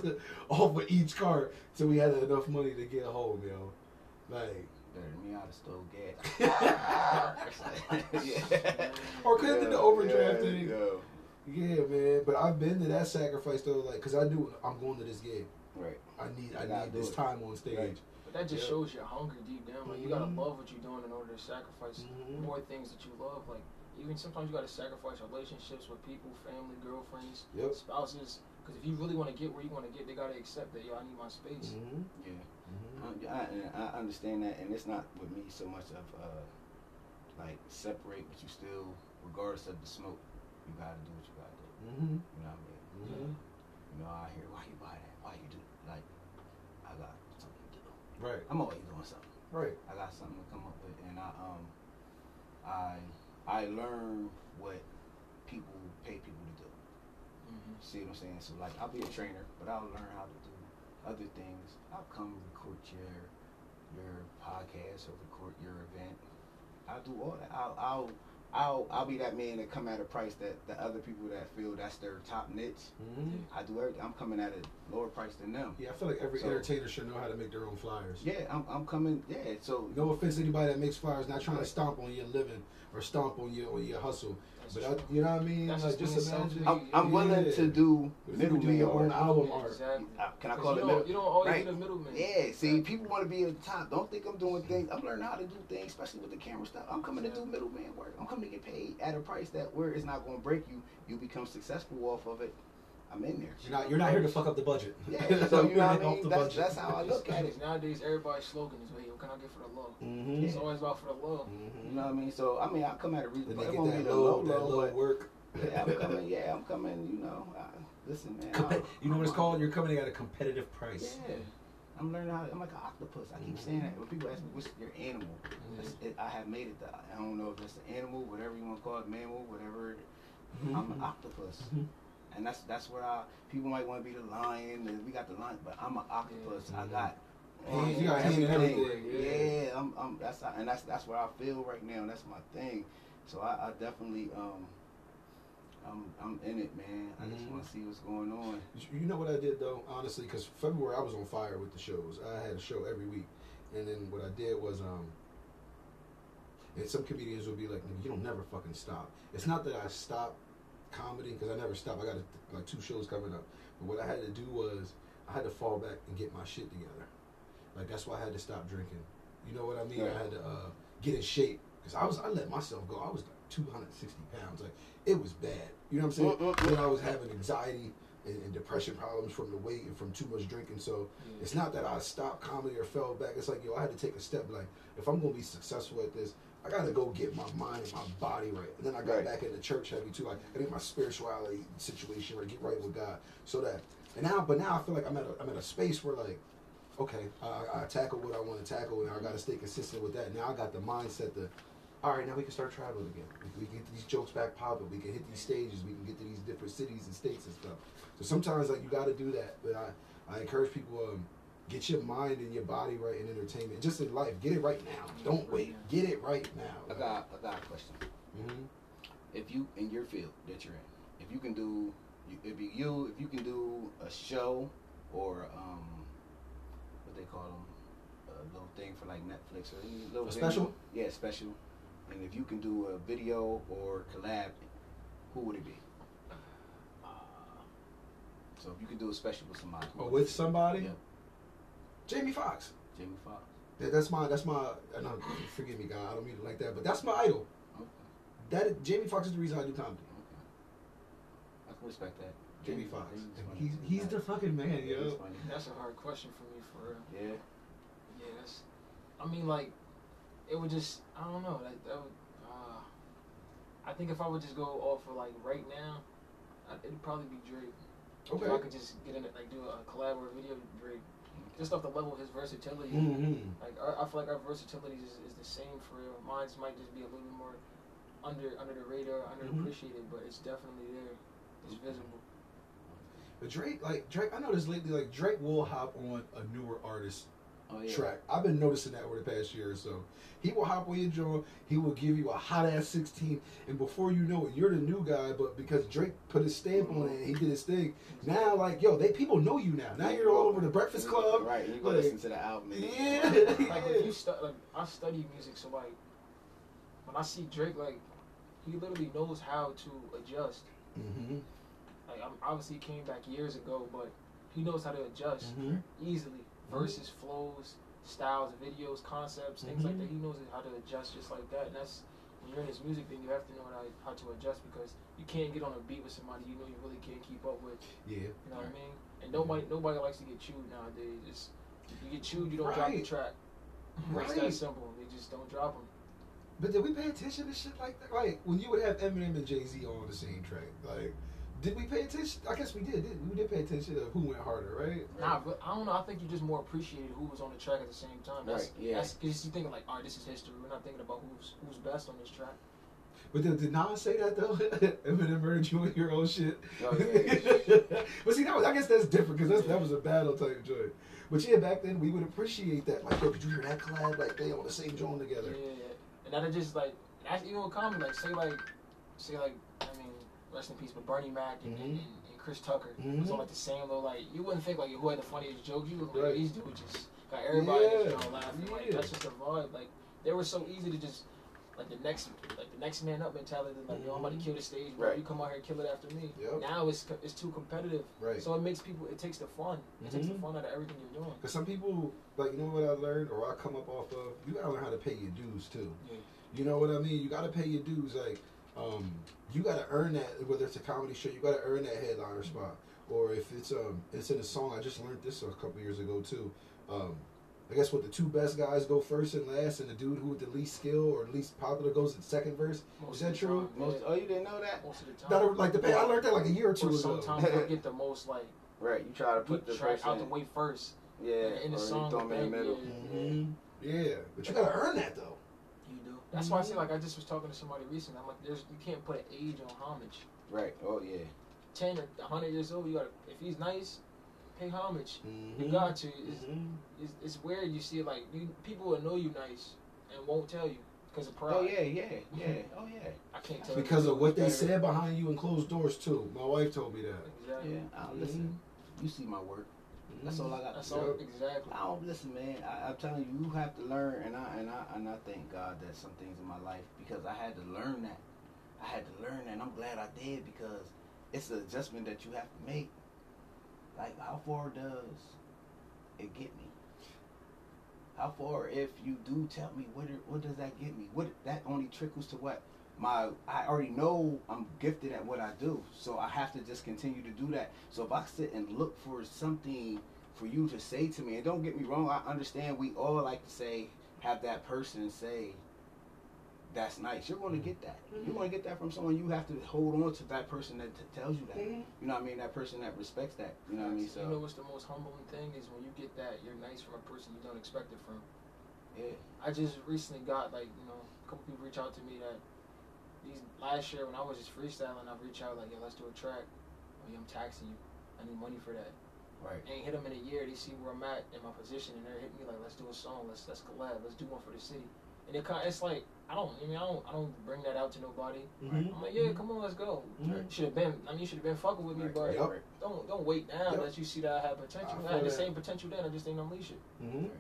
off of each card, so we had enough money to get home, yo. Like, better than me, I'd have stole gas. yeah. Or could have yeah, did the overdraft yeah, thing. Yo. Yeah, man. But I've been to that sacrifice though, like, cause I knew I'm going to this game. Right. I need, you I need this it. time on stage. Right. But that just yeah. shows your hunger deep down. Like, mm-hmm. you gotta love what you're doing in order to sacrifice mm-hmm. more things that you love, like. Even sometimes you got to sacrifice relationships with people, family, girlfriends, yep. spouses. Because if you really want to get where you want to get, they got to accept that, yo, I need my space. Mm-hmm. Yeah. Mm-hmm. I, I, I understand that. And it's not with me so much of, uh, like, separate, but you still, regardless of the smoke, you got to do what you got to do. Mm-hmm. You know what I mean? Mm-hmm. You know, I hear, why you buy that? Why you do that? Like, I got something to do. Right. I'm always doing something. Right. I got something to come up with. And I, um, I... I learned what people pay people to do. Mm-hmm. See what I'm saying? So, like, I'll be a trainer, but I'll learn how to do other things. I'll come record your your podcast or record your event. I'll do all that. I'll I'll I'll, I'll be that man that come at a price that the other people that feel that's their top niche. Mm-hmm. I do everything. I'm coming at a lower price than them. Yeah, I feel like every so, entertainer should know how to make their own flyers. Yeah, I'm, I'm coming. Yeah, so no offense to anybody that makes flyers, not trying right. to stomp on your living. Or stomp on your on your hustle, that's but I, you know what I mean. That's like, just imagine. I'm, I'm willing yeah. to do middleman or an album art. Exactly. Can I call it middleman? You don't always right. be the middleman. Yeah. See, people want to be at the top. Don't think I'm doing things. I'm learning how to do things, especially with the camera stuff. I'm coming yeah. to do middleman work. I'm coming to get paid at a price that where it's not going to break you. You become successful off of it. I'm in there. You're not. You're not here to fuck up the budget. Yeah. So you know what I mean. That's, that's how I look at it. Nowadays, everybody's slogan is, "Wait, what can I get for the love?" Mm-hmm. It's always about for the love. Mm-hmm. You know what I mean? So I mean, I come at a reason. It won't be the low, low, low, low work. Yeah, I'm coming. Yeah, I'm coming. You know, I, listen, man. Compe- I, you know what it's called? You're coming at a competitive price. Yeah. I'm learning how to, I'm like an octopus. I keep saying that. When people ask me what's your animal, mm-hmm. it, I have made it. The, I don't know if it's an animal, whatever you want to call it, mammal, whatever. Mm-hmm. I'm an octopus. Mm-hmm. And that's that's where I, people might want to be the lion, and we got the lion, but I'm an octopus. Yeah. I got arms, you got everything. And everything. Yeah, yeah I'm, I'm, that's how, and that's that's where I feel right now. And that's my thing. So I, I definitely, um, I'm I'm in it, man. I mm-hmm. just want to see what's going on. You know what I did though, honestly, because February I was on fire with the shows. I had a show every week, and then what I did was um. And some comedians would be like, "You don't never fucking stop." It's not that I stopped comedy, because I never stopped. I got like two shows coming up. But what I had to do was I had to fall back and get my shit together. Like, that's why I had to stop drinking. You know what I mean? Yeah. I had to uh, get in shape, because I was I let myself go. I was like two hundred sixty pounds. Like, it was bad. You know what I'm saying? Mm -hmm. When I was having anxiety and, and depression problems from the weight and from too much drinking. So mm -hmm. it's not that I stopped comedy or fell back. It's like, yo, I had to take a step. Like, if I'm gonna be successful at this, I gotta go get my mind and my body right. And then I got right. back into church heavy too. Like, I think my spirituality situation right, get right with God. So that, and now, but now I feel like I'm at a, I'm at a space where like, okay, I, I tackle what I want to tackle, and I gotta stay consistent with that. Now I got the mindset to, all right, now we can start traveling again. We can get these jokes back popping. We can hit these stages. We can get to these different cities and states and stuff. So sometimes like you gotta do that. But I, I encourage people. Um, Get your mind and your body right in entertainment, just in life. Get it right now. Don't wait. Get it right now. I got, I got a question. Mm-hmm. If you in your field that you're in, if you can do, if you, you if you can do a show or um, what they call them, a little thing for like Netflix or a little a special, yeah, special. And if you can do a video or collab, who would it be? Uh, so if you can do a special with somebody, or with somebody. Yeah. Jamie Foxx. Jamie Foxx. That, that's my, that's my, and I'm, forgive me, God, I don't mean it like that, but that's my idol. Okay. That is, Jamie Foxx is the reason I do comedy. Okay. I can respect that. Jamie, Jamie Foxx. He's, he's yeah. the fucking man, yeah, yo. That's a hard question for me, for real. Yeah. Yeah, that's, I mean, like, it would just, I don't know, like, that would, uh, I think if I would just go off of, like, right now, I, it'd probably be Drake. Okay. If I could just get in it, like, do a collab or a video with Drake. Just off the level of his versatility, mm-hmm. like our, I feel like our versatility is, is the same for real. Mine's might just be a little bit more under under the radar, underappreciated, mm-hmm. but it's definitely there. It's visible. But Drake, like Drake, I noticed lately, like Drake will hop on a newer artist oh, yeah. track. I've been noticing that over the past year or so. He will hop on your joint. He will give you a hot ass sixteen, and before you know it, you're the new guy. But because Drake put his stamp mm-hmm. on it, and he did his thing. Now, like yo, they people know you now. Now you're all over the Breakfast Club, right? You go like, listen to the album. Yeah, like when you stu like I study music, so like when I see Drake, like he literally knows how to adjust. Mm-hmm. Like I'm obviously came back years ago, but he knows how to adjust mm-hmm. easily. Verses, flows, styles, videos, concepts, things mm-hmm. like that. He knows how to adjust just like that. And that's, when you're in this music thing, you have to know how to adjust, because you can't get on a beat with somebody you know you really can't keep up with. Yeah. You know right. what I mean? And nobody yeah. nobody likes to get chewed nowadays. It's, if you get chewed, you don't right. drop the track. Right. It's that simple. They just don't drop them. But did we pay attention to shit like that? Like, when you would have Eminem and Jay-Z on the same track, like... Did we pay attention? I guess we did. Did we did pay attention to who went harder, right? Nah, but I don't know. I think you just more appreciated who was on the track at the same time. That's, right. Yeah. That's because you thinking like, all right, this is history. We're not thinking about who's who's best on this track. But did, did Nas say that though? Eminem heard you and your own shit. Oh, yeah, yeah. But see, that was, I guess that's different because yeah. that was a battle type joint. But yeah, back then we would appreciate that. Like, yo, did you hear that collab? Like, they on the same joint together. Yeah, yeah. And that just like, that's even with comedy. Like, say like, say like, I mean. Rest in peace, but Bernie Mac and, mm-hmm. and, and Chris Tucker mm-hmm. was on like the same little like you wouldn't think like who had the funniest joke. You would like right. these dudes just got everybody yeah. in the show laughing. Yeah. Like that's just the vibe. Like they were so easy to just like the next like the next man up mentality. Like mm-hmm. yo, I'm about to kill the stage, bro. Right. You come out here and kill it after me. Yep. Now it's it's too competitive. Right. So it makes people. It takes the fun. It mm-hmm. takes the fun out of everything you're doing. Because some people like you know what I learned or I come up off of. You gotta learn how to pay your dues too. Yeah. You know what I mean. You gotta pay your dues like. Um, you gotta earn that, whether it's a comedy show, you gotta earn that headliner spot, or if it's um, it's in a song. I just learned this a couple years ago too. Um, I guess what the two best guys go first and last, and the dude who with the least skill or least popular goes in second verse. Most Is that true? Most, oh, you didn't know that? Most of the time. Not, like the I learned that like a year or two or ago. Sometimes you get the most like. Right, you try to put the try person out the way first. Yeah, in the song. You throw me in the middle. Yeah. Mm-hmm. Yeah, but you gotta earn that though. You do. That's why I seem like I just was talking to somebody recently. I'm like, there's you can't put an age on homage. Right. Oh yeah. Ten or a hundred years old, you gotta. If he's nice, pay homage. Mm-hmm. You got to. It's, mm-hmm. it's, it's weird. You see, like you, people will know you nice and won't tell you because of pride. Oh yeah, yeah, yeah. Oh yeah. I can't tell because you of what they better. said behind you and closed doors too. My wife told me that. Exactly. Yeah. I don't listen. Mm-hmm. You see my work. That's all I got to do. Exactly. I don't listen, man. I, I'm telling you, you have to learn, and I and I and I thank God that some things in my life because I had to learn that. I had to learn that, and I'm glad I did because it's an adjustment that you have to make. Like, how far does it get me? How far, if you do tell me, what what does that get me? What that only trickles to what my I already know I'm gifted at what I do, so I have to just continue to do that. So if I sit and look for something for you to say to me, and don't get me wrong, I understand we all like to say, have that person say, that's nice. You're going to get that. Mm-hmm. You're going to get that from someone. You have to hold on to that person that t- tells you that. Mm-hmm. You know what I mean? That person that respects that. You know what I mean? So you know what's the most humbling thing is when you get that, you're nice from a person you don't expect it from. Yeah. I just recently got, like, you know, a couple people reach out to me that These, last year when I was just freestyling, I'd reach out like, yeah, let's do a track. Oh, yeah, I'm taxing you. I need money for that. Right. Ain't hit them in a year. They see where I'm at in my position, and they're hitting me like, let's do a song. Let's let's collab. Let's do one for the city. And it it's like I don't. I mean, I don't. I don't bring that out to nobody. Mm-hmm. I'm like, yeah, come on, let's go. Mm-hmm. Should have been. I mean, you should have been fucking with me, right. but yep. don't don't wait now yep. that you see that I have potential. I, I had the that. same potential then. I just didn't unleash it. Mm-hmm. Right.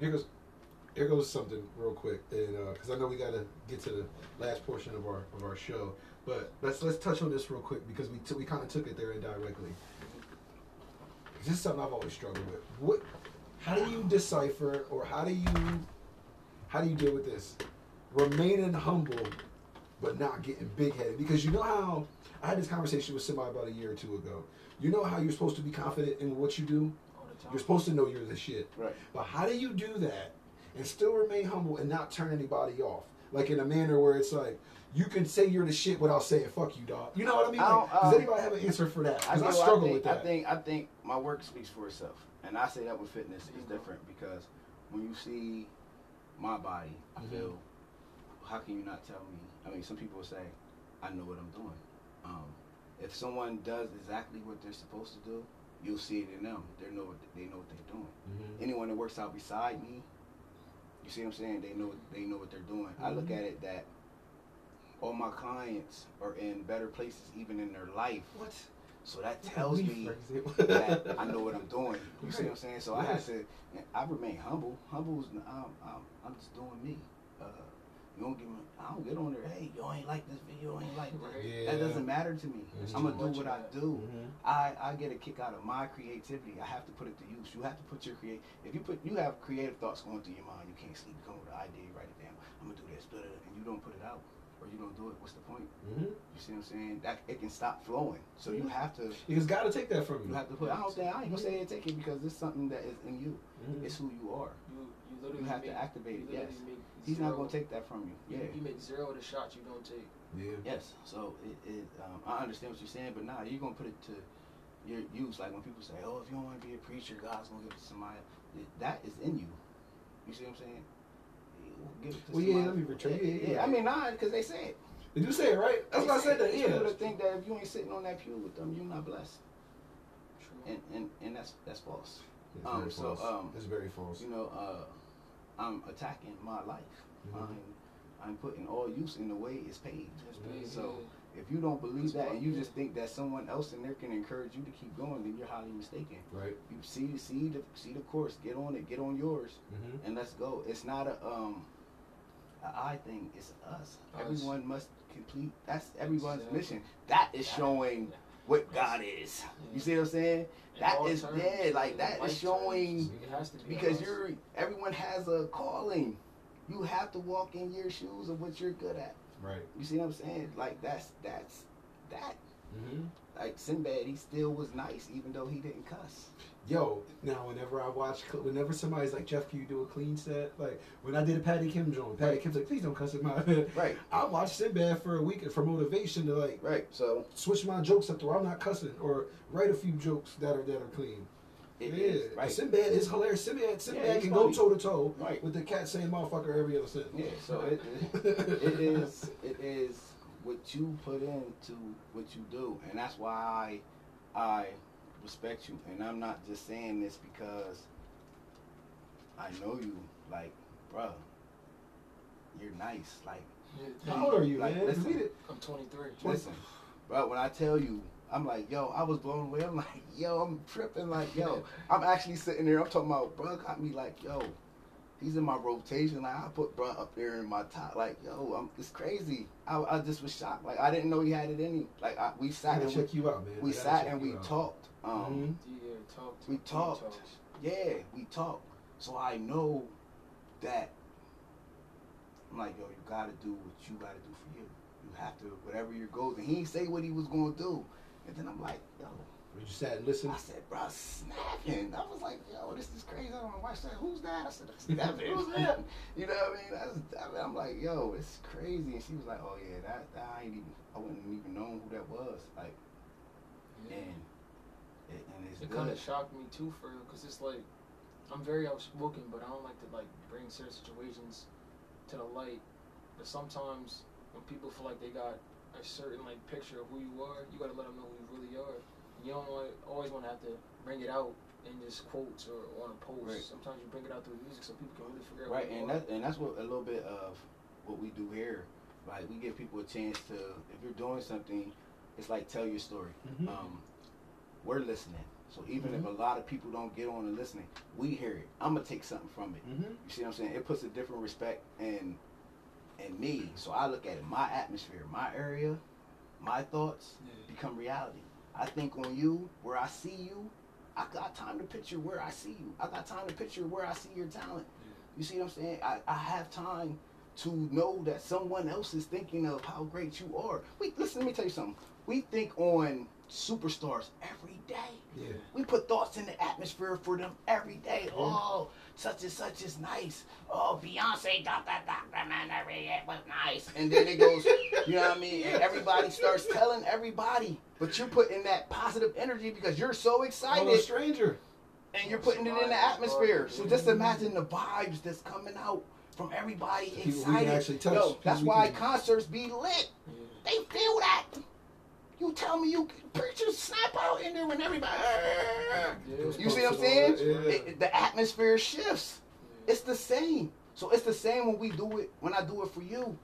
Here goes. Here goes something real quick, and because uh, I know we gotta get to the last portion of our of our show, but let's let's touch on this real quick because we t- we kind of took it there indirectly. This is something I've always struggled with. What? How do you decipher, or how do you how do you deal with this? Remaining humble, but not getting big headed, because you know how I had this conversation with somebody about a year or two ago. You know how you're supposed to be confident in what you do. You're supposed to know you're the shit. Right. But how do you do that and still remain humble and not turn anybody off? Like in a manner where it's like, you can say you're the shit without saying fuck you, dog. You know what I mean? I like, does um, anybody have an answer for that? Because I, I struggle I think, with that. I think, I think my work speaks for itself. And I say that with fitness is different because when you see my body, I mm-hmm. feel, how can you not tell me? I mean, some people will say, I know what I'm doing. Um, if someone does exactly what they're supposed to do, you'll see it in them. They know what, they know what they're doing. Mm-hmm. Anyone that works out beside me, you see what I'm saying? They know they know what they're doing. Mm-hmm. I look at it that all my clients are in better places, even in their life. What? So that tells me that I know what I'm doing. You right. see what I'm saying? So yeah. I have to. I remain humble. Humble's. I'm, I'm, I'm just doing me. Uh, you don't give me. I don't get on there. Hey, y'all ain't like this video. Ain't like that. Yeah. That doesn't matter to me. Mm-hmm. I'm gonna do what I do. Mm-hmm. I, I get a kick out of my creativity. I have to put it to use. You have to put your create. If you put you have creative thoughts going through your mind, you can't sleep. You come with an idea, you write it down. I'm gonna do this, blah, blah, blah, and you don't put it out or you don't do it. What's the point? Mm-hmm. You see what I'm saying? That it can stop flowing. So mm-hmm. you have to. It's got to take that from you. You have to put. I don't say I ain't gonna say it take it because it's something that is in you. Mm-hmm. It's who you are. You you literally you have make, to activate it. Yes. He's zero. Not gonna take that from you. Yeah. You, you make zero of the shots you don't take. Yeah. Yes. So it, it um, I understand what you're saying, but nah, you're gonna put it to your use. Like when people say, "Oh, if you don't want to be a preacher, God's gonna give it to somebody." That is in you. You see what I'm saying? Give it to well, somebody. yeah, let me return. Yeah, yeah, yeah. I mean, nah, because they say it. They do say it, right? That's why I said that. Yeah. People that think that if you ain't sitting on that pew with them, you're not blessed. True. And and and that's that's false. It's um, very so, false. Um, it's very false. You know. Uh, I'm attacking my life. Mm-hmm. I'm, I'm putting all use in the way it's paid. Mm-hmm. So if you don't believe that and you just think that someone else in there can encourage you to keep going, then you're highly mistaken. Right. You see, see the see the course. Get on it. Get on yours, mm-hmm. and let's go. It's not a um, a I thing. It's us. us. Everyone must complete. That's everyone's so, mission. That is showing what God is. Yeah. You see what I'm saying? That is dead. Like that is showing because you're. Everyone has a calling. You have to walk in your shoes of what you're good at. Right. You see what I'm saying? Like that's that's that. Mm-hmm. Like Sinbad, he still was nice even though he didn't cuss. Yo, now whenever I watch, whenever somebody's like, Jeff, can you do a clean set? Like when I did a Patty Kim joint, Patty right. Kim's like, please don't cuss at my head. Right. I watched Sinbad for a week for motivation to like, right. So switch my jokes up to where I'm not cussing or write a few jokes that are that are clean. It, it is. Right. Sinbad is hilarious. Sinbad, Sinbad yeah, can funny. go toe to toe right. with the cat saying motherfucker every other sentence. Yeah, so it, it, it is it is what you put into what you do. And that's why I, I respect you. And I'm not just saying this because I know you. Like, bruh, you're nice. Like, yeah, how old are you, like, man? Listen, I'm twenty-three. Listen, bro, when I tell you, I'm like, yo, I was blown away. I'm like, yo, I'm tripping. Like, yo, I'm actually sitting there. I'm talking about, bro, got me like, yo, he's in my rotation. Like, I put bro up there in my top. Like, yo, I'm, it's crazy. I, I just was shocked. Like, I didn't know he had it in him. Like, I, we sat and check we, you out, man. We sat and we out. talked. Um, mm-hmm. yeah, talked. We talked. talked. Yeah, we talked. So I know that. I'm like, yo, you gotta do what you gotta do for you. You have to, whatever your goals. And he didn't say what he was gonna do. And then I'm like, yo. You said, listen. I said, bro, snapping. I was like, yo, this is crazy. I don't know why. I said, who's that? I said, that's who's that? You know what I mean? That's, I mean? I'm like, yo, it's crazy. And she was like, oh yeah, that, that I ain't even, I wouldn't even know who that was. Like, yeah. and, it, and it's It kind of shocked me too, for real, because it's like, I'm very outspoken, but I don't like to like bring certain situations to the light, but sometimes when people feel like they got a certain like picture of who you are, you gotta let them know who you really are. And you don't want, always want to have to bring it out in just quotes or, or on a post. Right. Sometimes you bring it out through music so people can really figure out. Right, who you and are. That and that's what a little bit of what we do here. Like we give people a chance to, if you're doing something, it's like tell your story. Mm-hmm. Um, we're listening. So even mm-hmm. if a lot of people don't get on and listening, we hear it. I'm going to take something from it. Mm-hmm. You see what I'm saying? It puts a different respect in, in me. So I look at it. My atmosphere, my area, my thoughts yeah. become reality. I think on you, where I see you, I got time to picture where I see you. I got time to picture where I see your talent. Yeah. You see what I'm saying? I, I have time to know that someone else is thinking of how great you are. Wait, listen, let me tell you something. We think on superstars every day. Yeah. We put thoughts in the atmosphere for them every day. Yeah. Oh, such and such is nice. Oh, Beyonce, dot, dot, dot, man, it was nice. And then it goes, you know what I mean? And everybody starts telling everybody. But you're putting that positive energy because you're so excited. Oh, stranger. And you're putting it in the atmosphere. So just imagine the vibes that's coming out from everybody the excited. Actually touch. Yo, that's why can... concerts be lit. Yeah. They feel that. You tell me you preachers snap out in there when everybody. Yeah, you see what I'm saying? Yeah. It, it, the atmosphere shifts. Yeah. It's the same. So it's the same when we do it. When I do it for you,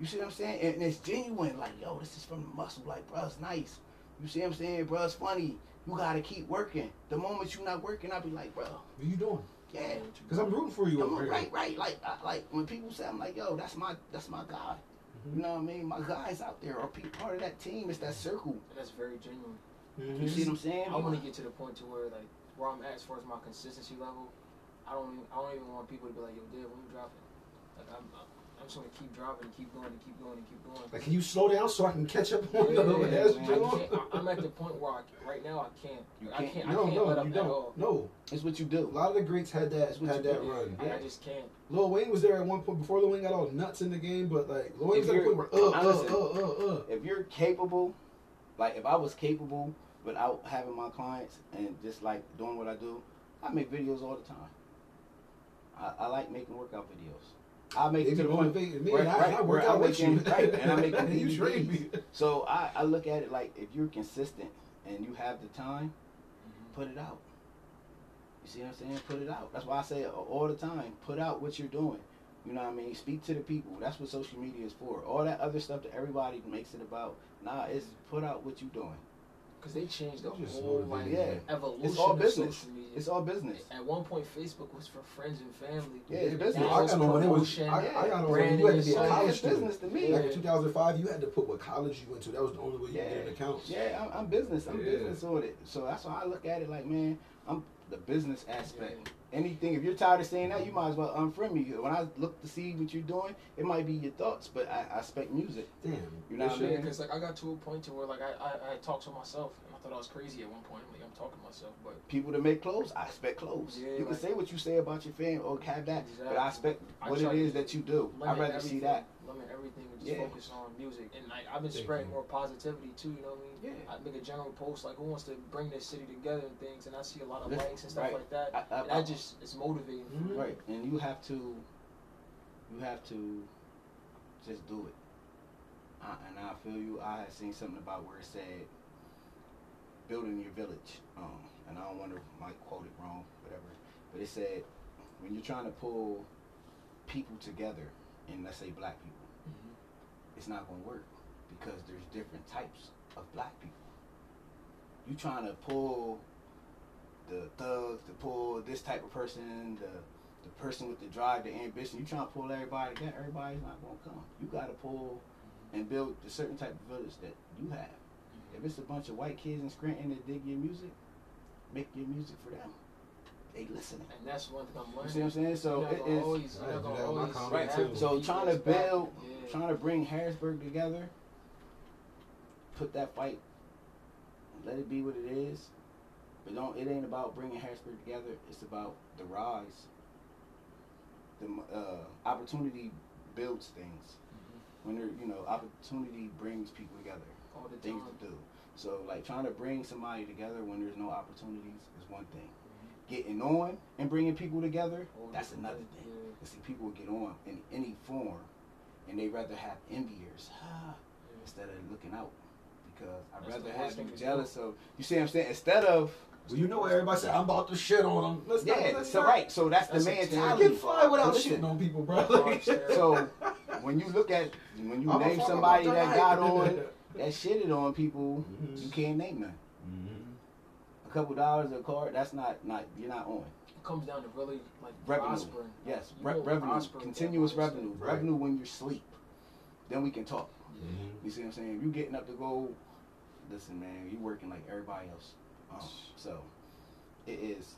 you see what I'm saying? And, and it's genuine. Like yo, this is from the muscle. Like bro, it's nice. You see what I'm saying, bro? It's funny. You gotta keep working. The moment you're not working, I'll be like, bro, what you doing? Yeah, because I'm rooting for you. I'm over right, here. right. Like, I, like when people say, I'm like, yo, that's my, that's my guy. You know what I mean? My guys out there are part of that team. It's that circle. And that's very genuine. Mm-hmm. You see what I'm saying? I want to get to the point to where, like, where I'm at as far as my consistency level. I don't even, I don't even want people to be like, yo, Dave, when you dropping? Like, I'm, I'm just going to keep dropping and keep going and keep going and keep going. Like, can you slow down so I can catch up on yeah, the yeah, yeah, I I'm at the point where I, right now, I can't. You can't. I can't, no, I can't no, let up you don't. At all. No, it's what you do. A lot of the greats had that, had that run. Yeah. I just can't. Lil Wayne was there at one point before Lil Wayne got all nuts in the game, but like Lil Wayne's at a point where uh, honestly, uh, uh, uh, uh. If you're capable, like if I was capable without having my clients and just like doing what I do, I make videos all the time. I, I like making workout videos. I make it to the point where I work out with you, right? And I make it. So I, I look at it like if you're consistent and you have the time, put it out. You see what I'm saying? Put it out. That's why I say it all the time. Put out what you're doing. You know what I mean? Speak to the people. That's what social media is for. All that other stuff that everybody makes it about. Nah, it's put out what you're doing. Because they changed the whole like, yeah. evolution it's all business. Of social media. It's all business. At one point, Facebook was for friends and family. Yeah, it's business. Now I got on when it was, I, I got on when you had to be a college student. Business to me. Like yeah. in two thousand five, you had to put what college you went to. That was the only way you yeah. did an account. Yeah, I'm, I'm business. I'm yeah. business on it. So that's why I look at it like, man, I'm the business aspect. Yeah. Anything, if you're tired of saying that, you might as well unfriend me. When I look to see what you're doing, it might be your thoughts, but I, I expect music. Damn. You know what I mean? Because like I got to a point to where like I, I, I talk to myself. And thought I was crazy at one point. I'm like, I'm talking to myself, but people that make clothes, I expect clothes. Yeah, you like, can say what you say about your fan or cap that, exactly. But I expect what I it is that you do. I'd rather see that. Limit everything and just yeah. focus on music. And like, I've been Thank spreading you. more positivity too. You know what I mean? Yeah. I make a general post like, who wants to bring this city together and things, and I see a lot of Listen, likes and stuff right. like that. I, I, and I, I just it's motivating. Mm-hmm. Right. And you have to, you have to, just do it. I, and I feel you. I had seen something about where it said building your village. Um, and I don't wonder if I might quote it wrong, whatever. But it said when you're trying to pull people together, and let's say black people, mm-hmm. it's not going to work because there's different types of black people. You trying to pull the thugs, to pull this type of person, the the person with the drive, the ambition. You trying to pull everybody together. Everybody's not going to come. You got to pull and build a certain type of village that you have. Mm-hmm. If it's a bunch of white kids in Scranton that dig your music, make your music for them. They listening. And that's one thing I'm learning. You see what I'm saying? So it is always, I I always, right. Too. So trying to build, yeah. trying to bring Harrisburg together, put that fight, let it be what it is. But don't. It ain't about bringing Harrisburg together. It's about the rise. The uh, opportunity builds things. When there, you know, opportunity brings people together, all the things to do. So, like, trying to bring somebody together when there's no opportunities is one thing. Mm-hmm. Getting on and bringing people together, oh, that's another good. thing. Yeah. You see, people get on in any form, and they rather have enviers yeah. instead of looking out. Because I'd that's rather have you jealous of, you see what I'm saying? Instead of... Well, you know what everybody said. I'm about to shit on them. Let's yeah, not, let's so not. right. So that's, that's the mentality. I can fly without shitting on people, bro. So when you look at when you I'm name somebody that got on that shitted on people, mm-hmm. you can't name them. Mm-hmm. A couple dollars a car. That's not not you're not on. It comes down to really like revenue. Prospering. Yes, re- revenue. Prospering continuous revenue. Right. Revenue when you're asleep. Then we can talk. Mm-hmm. You see what I'm saying? You getting up to go. Listen, man. You working like everybody else. Um, so, it is.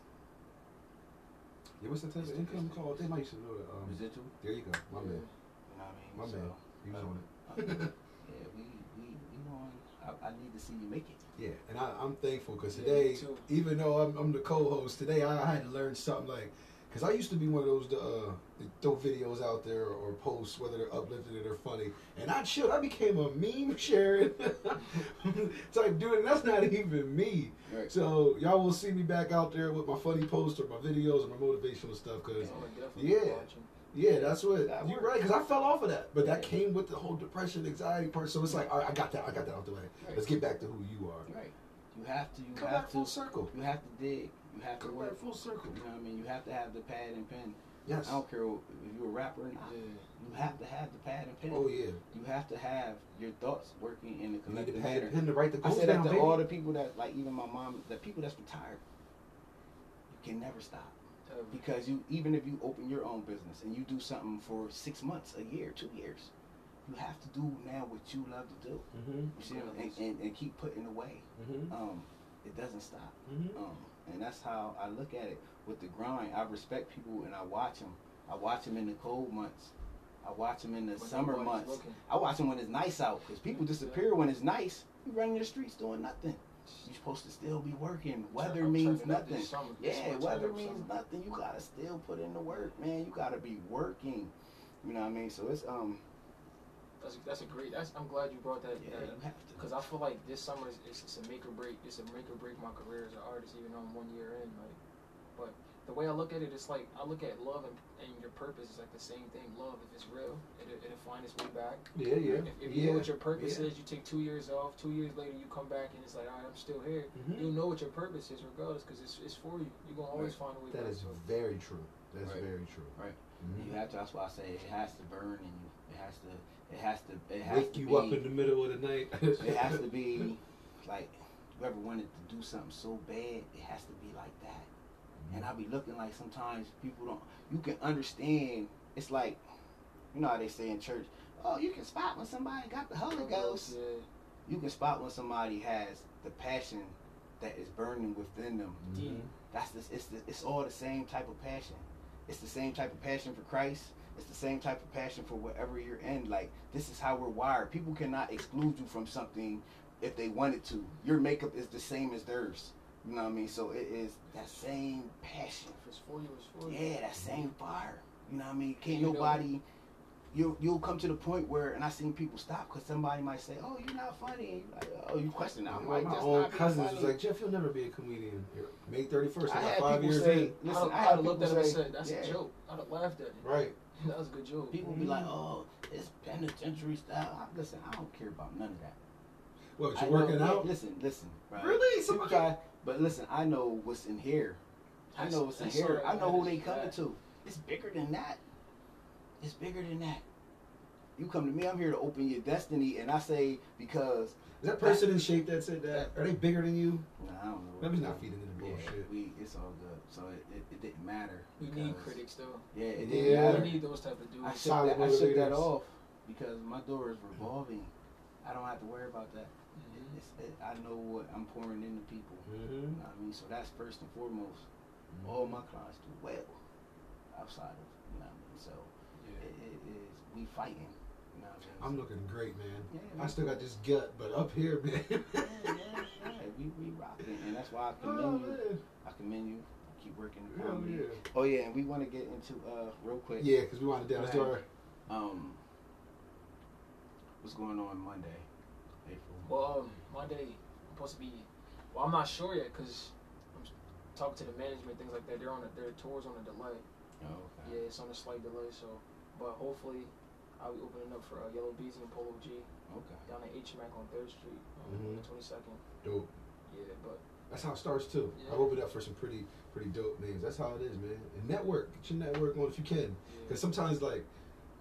Yeah, what's the type of income called? They might used to know that. Um, residual? There you go. My yeah. man. You know what I mean? My so, man. He was on it. I mean, yeah, we, we, we on. I, I need to see you make it. Yeah, and I, I'm thankful because yeah, today, even though I'm, I'm the co-host, today I had to learn something like, because I used to be one of those uh, throw videos out there or posts, whether they're uplifted or they're funny. And I chilled. I became a meme sharing type dude, and that's not even me. Right. So y'all will see me back out there with my funny posts or my videos or my motivational stuff. Cause yeah, yeah, yeah, that's what you're right. Cause I fell off of that, but that came with the whole depression, anxiety part. So it's like, all right, I got that, I got that out the way. Right. Let's get back to who you are. Right. You have to. You Come have back to full circle. You have to dig. You have to work full circle. You know what I mean? You have to have the pad and pen. Yes. I don't care if you're a rapper or not. Yeah. You have to have the pad and pen. Oh, yeah. You have to have your thoughts working in the collective pattern. You need the pad and pen to write the goals down, I said that to baby. all the people that, like even my mom, the people that's retired, you can never stop. Ever. Because you, even if you open your own business and you do something for six months, a year, two years, you have to do now what you love to do. Mm-hmm. You see, and, and, and keep putting away. Mm-hmm. Um, it doesn't stop. Mm-hmm. Um, And that's how I look at it with the grind. I respect people and I watch them. I watch them in the cold months. I watch them in the when summer months. Looking. I watch them when it's nice out because people disappear yeah. when it's nice. You running the streets doing nothing. You're supposed to still be working. Weather I'm means nothing. Summer, yeah, weather means summer. nothing. You gotta still put in the work, man. You gotta be working. You know what I mean? So it's um. That's, that's a great. That's, I'm glad you brought that. Because yeah, I feel like this summer is it's, it's a make or break. It's a make or break my career as an artist, even though I'm one year in. Like, but the way I look at it, it's like I look at love and, and your purpose is like the same thing. Love, if it's real, it, it'll find its way back. Yeah, yeah. If, if you yeah. know what your purpose yeah. is, you take two years off. Two years later, you come back and it's like, all right, I'm still here. Mm-hmm. You know what your purpose is, regardless, because it's it's for you. You're gonna always right. find a way. That back. That is very true. That's right. very true. Right. Mm-hmm. You have to. That's why I say it has to burn in you. It has to. It has to. It has Wake to you be, up in the middle of the night. It has to be like whoever wanted to do something so bad. It has to be like that. Mm-hmm. And I be looking like sometimes people don't. You can understand. It's like you know how they say in church. Oh, you can spot when somebody got the Holy Ghost. Yeah. You can spot when somebody has the passion that is burning within them. Mm-hmm. That's this. It's the, it's all the same type of passion. It's the same type of passion for Christ. It's the same type of passion for whatever you're in. Like, this is how we're wired. People cannot exclude you from something if they wanted to. Your makeup is the same as theirs. You know what I mean? So it is that same passion. If it's for you, it's for you. Yeah, that same fire. You know what I mean? Can't you nobody... You'll, you'll come to the point where, and I've seen people stop because somebody might say, oh, you're not funny. And you're like, oh, you question now. Like, my old cousins was like, Jeff, you'll never be a comedian. May thirty-first, I got five years in. Listen, I had looked at him and said, that's a joke. I'd have laughed at it. Right. That was a good joke. People be like, oh, it's penitentiary style. I, listen, I don't care about none of that. What, you working out? Listen, listen. Really? Somebody. But listen, I know what's in here. I know what's in here. I know who they coming to. It's bigger than that. It's bigger than that. You come to me, I'm here to open your destiny, and I say because... Is that person that, in shape that said that? Are they bigger than you? Nah, I don't know. Maybe not feeding into the bullshit. Yeah, we, it's all good. So it, it, it didn't matter. We need critics, though. Yeah, it didn't yeah. matter. We need those type of dudes. I shook, that, I shook that off because my door is revolving. I don't have to worry about that. Mm-hmm. it's, it, I know what I'm pouring into people. Mm-hmm. You know what I mean? So that's first and foremost. Mm-hmm. All my clients do well outside of, you know what I mean? So... It, it is we fighting. You know what I mean? I'm looking great, man. Yeah, I still got this gut, but up here, man. yeah, yeah, yeah. We we rocking, and that's why I commend oh, you. Man. I commend you. Keep working the comedy. Yeah, yeah. Oh yeah, and we want to get into uh real quick. Yeah, because we want to down door. Um, what's going on Monday, April? Well, um, Monday I'm supposed to be. Well, I'm not sure yet because I'm talking to the management, things like that. They're on a, their tour's on a delay. Oh. Okay. Yeah, it's on a slight delay, so. But hopefully, I'll be opening up for uh, Yella Beezy and Polo G. Okay. Down at H M A C on third street, um, mm-hmm. the twenty-second. Dope. Yeah, but that's how it starts too. Yeah. I opened up for some pretty, pretty dope names. That's how it is, man. And network, get your network on if you can, because yeah. sometimes like,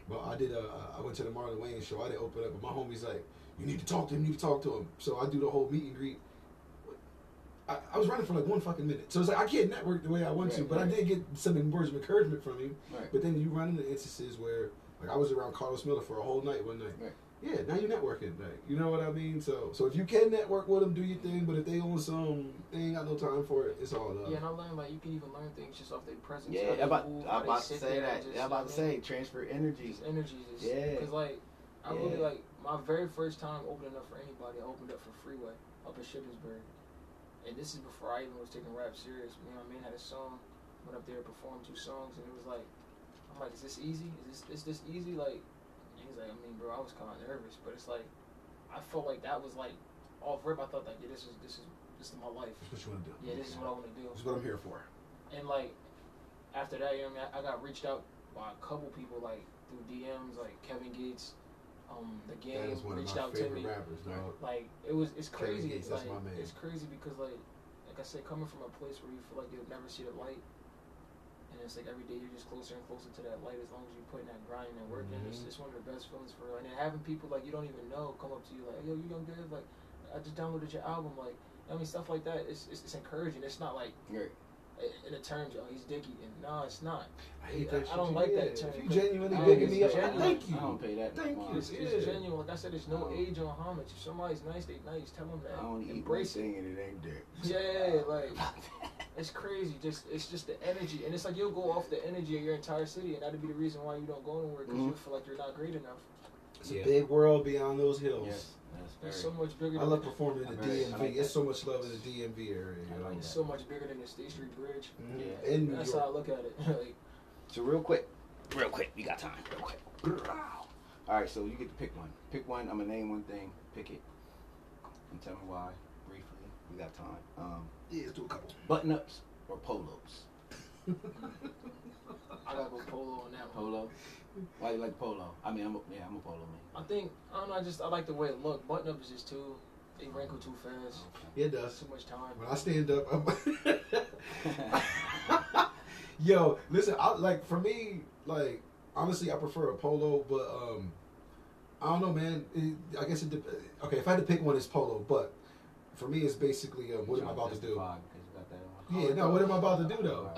well, I did. A, I went to the Marlon Wayne show. I didn't open up, but my homie's like, you need to talk to him. You need to talk to him. So I do the whole meet and greet. I, I was running for like one fucking minute, so it's like I can't network the way I want right, to, but right. I did get some words of encouragement from you. Right. But then you run into instances where, like, I was around Carlos Miller for a whole night one night. Right. Yeah, now you're networking, like, you know what I mean? So, so if you can network with them, do your thing. But if they own some, they ain't got no time for it. It's all up. Yeah, and I learned like you can even learn things just off their presence. Yeah, I'm about, cool, I'm about to say that. Just, I'm about to say transfer energy. Just energy, just, yeah. Because like, I yeah. really like my very first time opening up for anybody. I opened up for Freeway up in Shippensburg. And this is before I even was taking rap serious. You know what I mean? I had a song, went up there, performed two songs, and it was like, I'm like, is this easy? Is this is this easy? Like, and he's like, I mean, bro, I was kind of nervous, but it's like, I felt like that was like off rip. I thought like, yeah, this is this is this is my life. This is what you want to do. Yeah, this is what I want to do. This is what I'm here for. And like, after that, you know what I mean? I, I got reached out by a couple people like through D Ms, like Kevin Gates. Um, the Game reached out to me. Rappers, like it was, it's crazy. Gates, like, it's crazy because like, like I said, coming from a place where you feel like you'll never see the light, and it's like every day you're just closer and closer to that light. As long as you're putting that grinding and working, mm-hmm. it's, it's one of the best feelings for real. And then having people like you don't even know come up to you like, yo, you Young Dev, like I just downloaded your album, like I mean stuff like that. It's it's, it's encouraging. It's not like. Yeah. In the terms, oh, he's dicky, and no, it's not. I, hate that I, I don't like yeah. that term. If you genuinely digging me up, thank you. I don't pay that. Thank you. It's, it's, it's genuine. Like I said, there's no age on homage. If somebody's nice, they nice. Tell them that. I don't embrace eat it and it ain't dick. Yeah, like it's crazy. Just it's just the energy, and it's like you'll go off the energy of your entire city, and that'd be the reason why you don't go anywhere because mm-hmm. you feel like you're not great enough. It's yeah. a big world beyond those hills. Yes. It's so much bigger. I love performing in the D M V. It's so much love in the D M V area. It's so much bigger than the State Street Bridge. Yeah, that's how I look at it. So real quick, real quick, we got time. Real quick. All right, so you get to pick one. Pick one. I'm gonna name one thing. Pick it, and tell me why briefly. We got time. Um, yeah, let's do a couple. Button ups or polos. I gotta go polo on that one. Polo. Why do you like polo? I mean, I'm a, yeah, I'm a polo man. I think I don't know. I just I like the way it looked. Button up is just too, they wrinkle too fast. Okay. It does too much time. When I stand up, I'm yo, listen. I like for me, like honestly, I prefer a polo, but um, I don't know, man. It, I guess it. Dep okay, if I had to pick one, it's polo. But for me, it's basically um, what am I about to do? Yeah, no, what am I about to do though?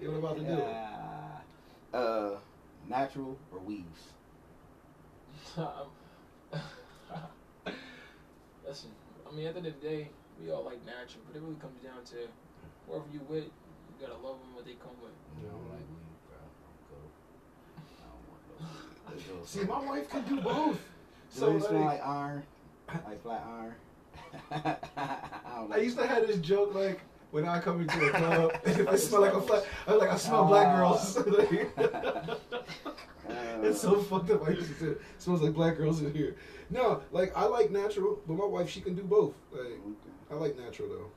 Yeah, what am I about to do? Uh. uh Natural or weaves? Listen, I mean, at the end of the day, we all like natural, but it really comes down to whoever you with, you gotta love them what they come with. You know, like weave, bro. I don't want those. See, my wife can do both. So, so it's like, like iron, like flat iron. I, I used to have this joke like, when I come into a club, I smell like a flat. I was like, I smell uh, black girls. It's so fucked up. I used to say, it smells like black girls in here. No, like, I like natural, but my wife, she can do both. Like, I like natural, though.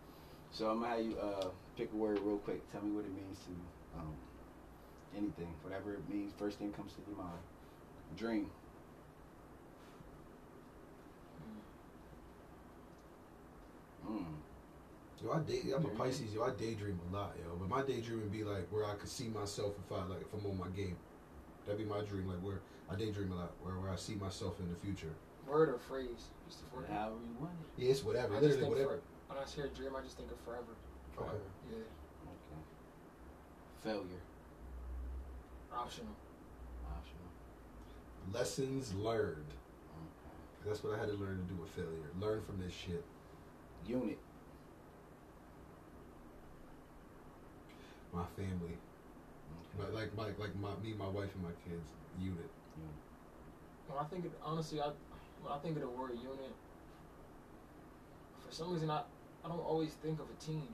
So I'm going to have you uh, pick a word real quick. Tell me what it means to you. Um, anything. Whatever it means, first thing comes to your mind. Dream. Mm. Yo, I day, I'm a Pisces, yo, I daydream a lot, yo. But my daydream would be like where I could see myself if I like if I'm on my game. That'd be my dream, like where I daydream a lot, where where I see myself in the future. Word or phrase? Just a word. However you want it. Yeah, it's whatever. I just think whatever. For, when I hear dream, I just think of forever. Forever. Okay. Yeah. Okay. Failure. Optional. Optional. Lessons learned. Okay. That's what I had to learn to do with failure. Learn from this shit. Unit. My family, okay. my, like my like my me, my wife, and my kids. Unit. Yeah. When I think of, honestly, I when I think of the word unit, for some reason I I don't always think of a team.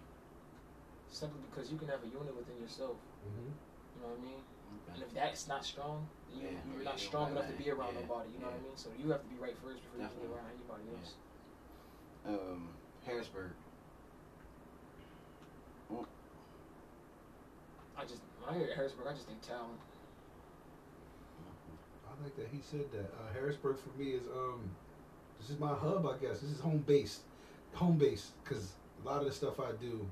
Simply because you can have a unit within yourself. Mm-hmm. You know what I mean? Okay. And if that's not strong, then you, yeah, you're yeah, not strong yeah, enough to be around yeah, nobody. You yeah. know what I mean? So you have to be right first before Definitely. you can be around anybody else. Yeah. Um, Harrisburg. Mm. I just, when I hear Harrisburg, I just think talent. I like that he said that. Uh, Harrisburg for me is, um, this is my hub, I guess. This is home base. Home base, because a lot of the stuff I do,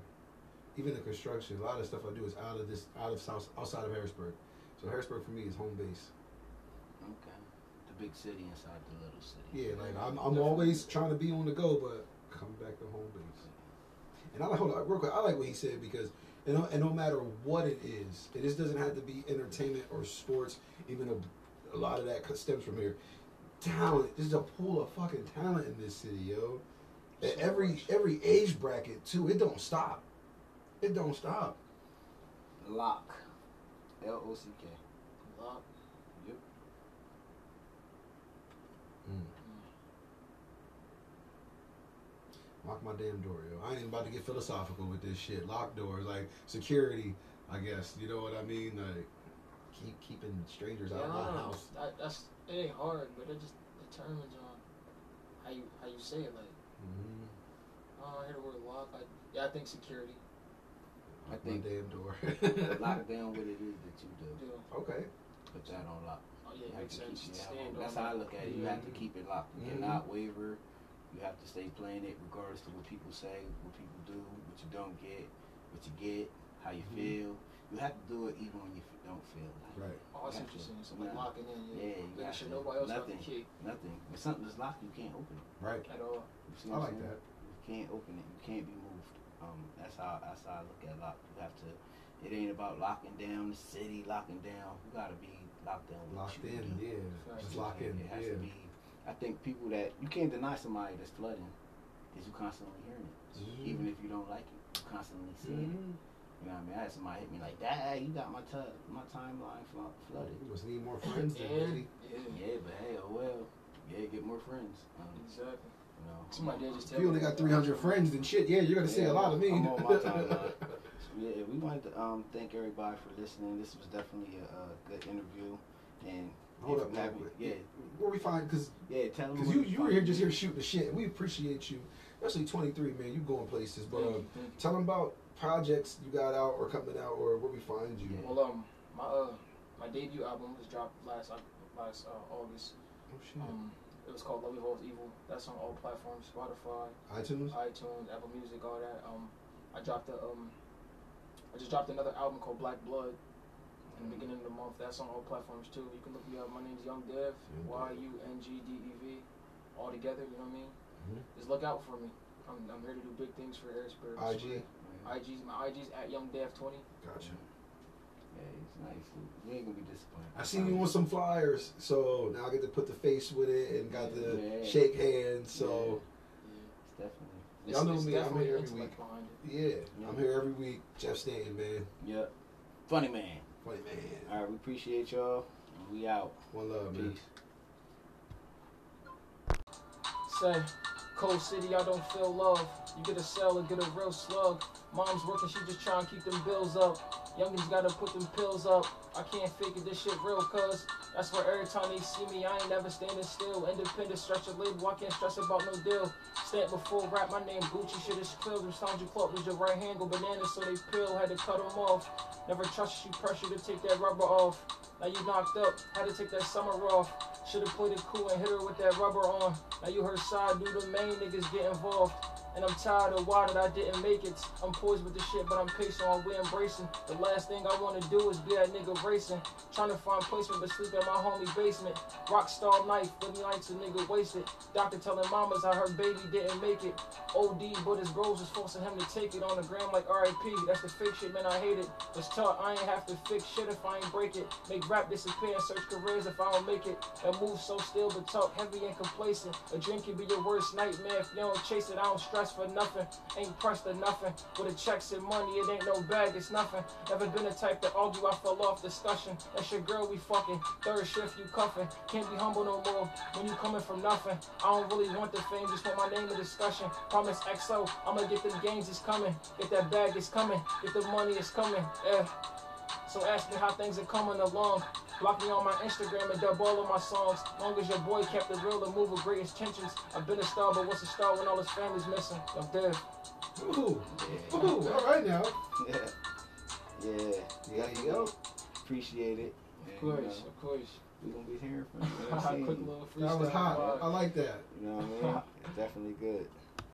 even the construction, a lot of the stuff I do is out of this, out of South, outside of Harrisburg. So Harrisburg for me is home base. Okay. The big city inside the little city. Yeah, like I'm, I'm always trying to be on the go, but come back to home base. And I like, hold on, real quick, I like what he said because And no, and no matter what it is, it just doesn't have to be entertainment or sports, even though a lot of that stems from here. Talent. There's a pool of fucking talent in this city, yo. At every every age bracket, too. It don't stop. It don't stop. Lock. L O C K. Lock. Yep. Lock my damn door, yo. I ain't even about to get philosophical with this shit. Lock doors, like security, I guess. You know what I mean? Like keep keeping strangers yeah, out of my know. house. I, that's it ain't hard, but it just determines on how you how you say it. Like, mm-hmm. uh, I hear the word lock. I, yeah, I think security. Lock I think my damn door. Lock down what it is that you do. Yeah. Okay. Put that on lock. Oh yeah, you makes sense. Stand that's how I look at it. You mm-hmm. have to keep it locked. You mm-hmm. cannot waver. You have to stay playing it regardless of what people say, what people do, what you don't get, what you get, how you mm-hmm. feel. You have to do it even when you don't feel like right. Oh, that's interesting. So like locking in, yeah. yeah you sure nobody else nothing, got the key. Nothing. If something's locked, you can't open it. Right. At all. You I like saying? that. You can't open it. You can't be moved. Um, that's how that's how I look at lock. You have to. It ain't about locking down the city, locking down. You gotta be locked down. Locked in, do. yeah. Right. Just lock in. It has yeah. to be. I think people that, you can't deny somebody that's flooding because you're constantly hearing it. Mm-hmm. Even if you don't like it, you're constantly seeing mm-hmm. it. You know what I mean? I had somebody hit me like, Dad, you got my tub, my timeline flooded. You must need more friends then, baby. Yeah. yeah, but hey, oh well. Yeah, get more friends. Um, exactly. You know, somebody did just tell me. You only got three hundred friends and shit, yeah, you're going to yeah, say a lot of me. I'm on my timeline. Yeah, we wanted to um, thank everybody for listening. This was definitely a, a good interview. And Hold up, man. Yeah, where we find because yeah, tell because you you were here just here shooting the shit. We appreciate you, especially twenty-three, man. You going places, but um, tell them about projects you got out or coming out or where we find you. Yeah. Well, um, my uh, my debut album was dropped last last uh, August. Oh shit! Um, it was called Love Evolves Evil. That's on all platforms: Spotify, iTunes, iTunes, Apple Music, all that. Um, I dropped a um, I just dropped another album called Black Blood. In the beginning of the month, that's on all platforms too. You can look me up. My name's Young Dev, Y U N G D E V, all together. You know what I mean? Mm-hmm. Just look out for me. I'm, I'm here to do big things for Harrisburg. I G, yeah. I G's my I G's at Young Dev twenty. Gotcha. Yeah, it's nice. You ain't gonna be disappointed. I seen you on some flyers, so now I get to put the face with it and got to yeah. shake hands. So yeah. Yeah. It's definitely. Y'all know it's me. I'm here every week. Yeah. yeah, I'm here every week. Jeff Stanton, man. Yep. Funny man. Man. All right, we appreciate y'all. We out. One love, peace. Man. Say. Cold city, I don't feel love. You get a cell and get a real slug. Mom's working, she just trying to keep them bills up. Youngins gotta put them pills up. I can't figure this shit real, cuz that's where every time they see me, I ain't never standing still. Independent, stretch a label, I can't stress about no deal. Stamp before rap, my name Gucci, shit is clear. Them sounds you clock was your right hand, go banana, so they peel, had to cut them off. Never trust you, pressure to take that rubber off. Now you knocked up, had to take that summer off. Should've played it cool and hit her with that rubber on. Now you her side, do the main niggas get involved. And I'm tired of why that I didn't make it. I'm poised with the shit, but I'm patient on we embracing. The last thing I wanna do is be that nigga racing. Trying to find placement, but sleep in my homie basement. Rockstar knife, living lights a nigga wasted. Doctor telling mamas how her baby didn't make it. O D, but his bros was forcing him to take it on the gram like R I P. That's the fake shit, man, I hate it. Was taught I ain't have to fix shit if I ain't break it. Make rap disappear and search careers if I don't make it. And move so still, but talk heavy and complacent. A drink can be your worst nightmare. If you don't chase it, I don't stress for nothing. Ain't pressed or nothing. With the checks and money, it ain't no bag, it's nothing. Never been the type to argue, I fell off discussion. That's your girl, we fucking. Third shift, you cuffing. Can't be humble no more when you coming from nothing. I don't really want the fame, just want my name in discussion. Promise X O, I'ma get them games, it's coming. Get that bag, it's coming. Get the money, it's coming. Yeah. So ask me how things are coming along. Block me on my Instagram and dub all of my songs. Long as your boy kept it real and move with great intentions. I've been a star, but what's a star when all his family's missing? I'm dead. Ooh, yeah. Ooh, all right now. Yeah, yeah. There you go. Appreciate it. Of and, course, you know, of course. We're gonna be hearing from you. Quick little freestyle. That was hot. I like that. You know what I mean? It's definitely good.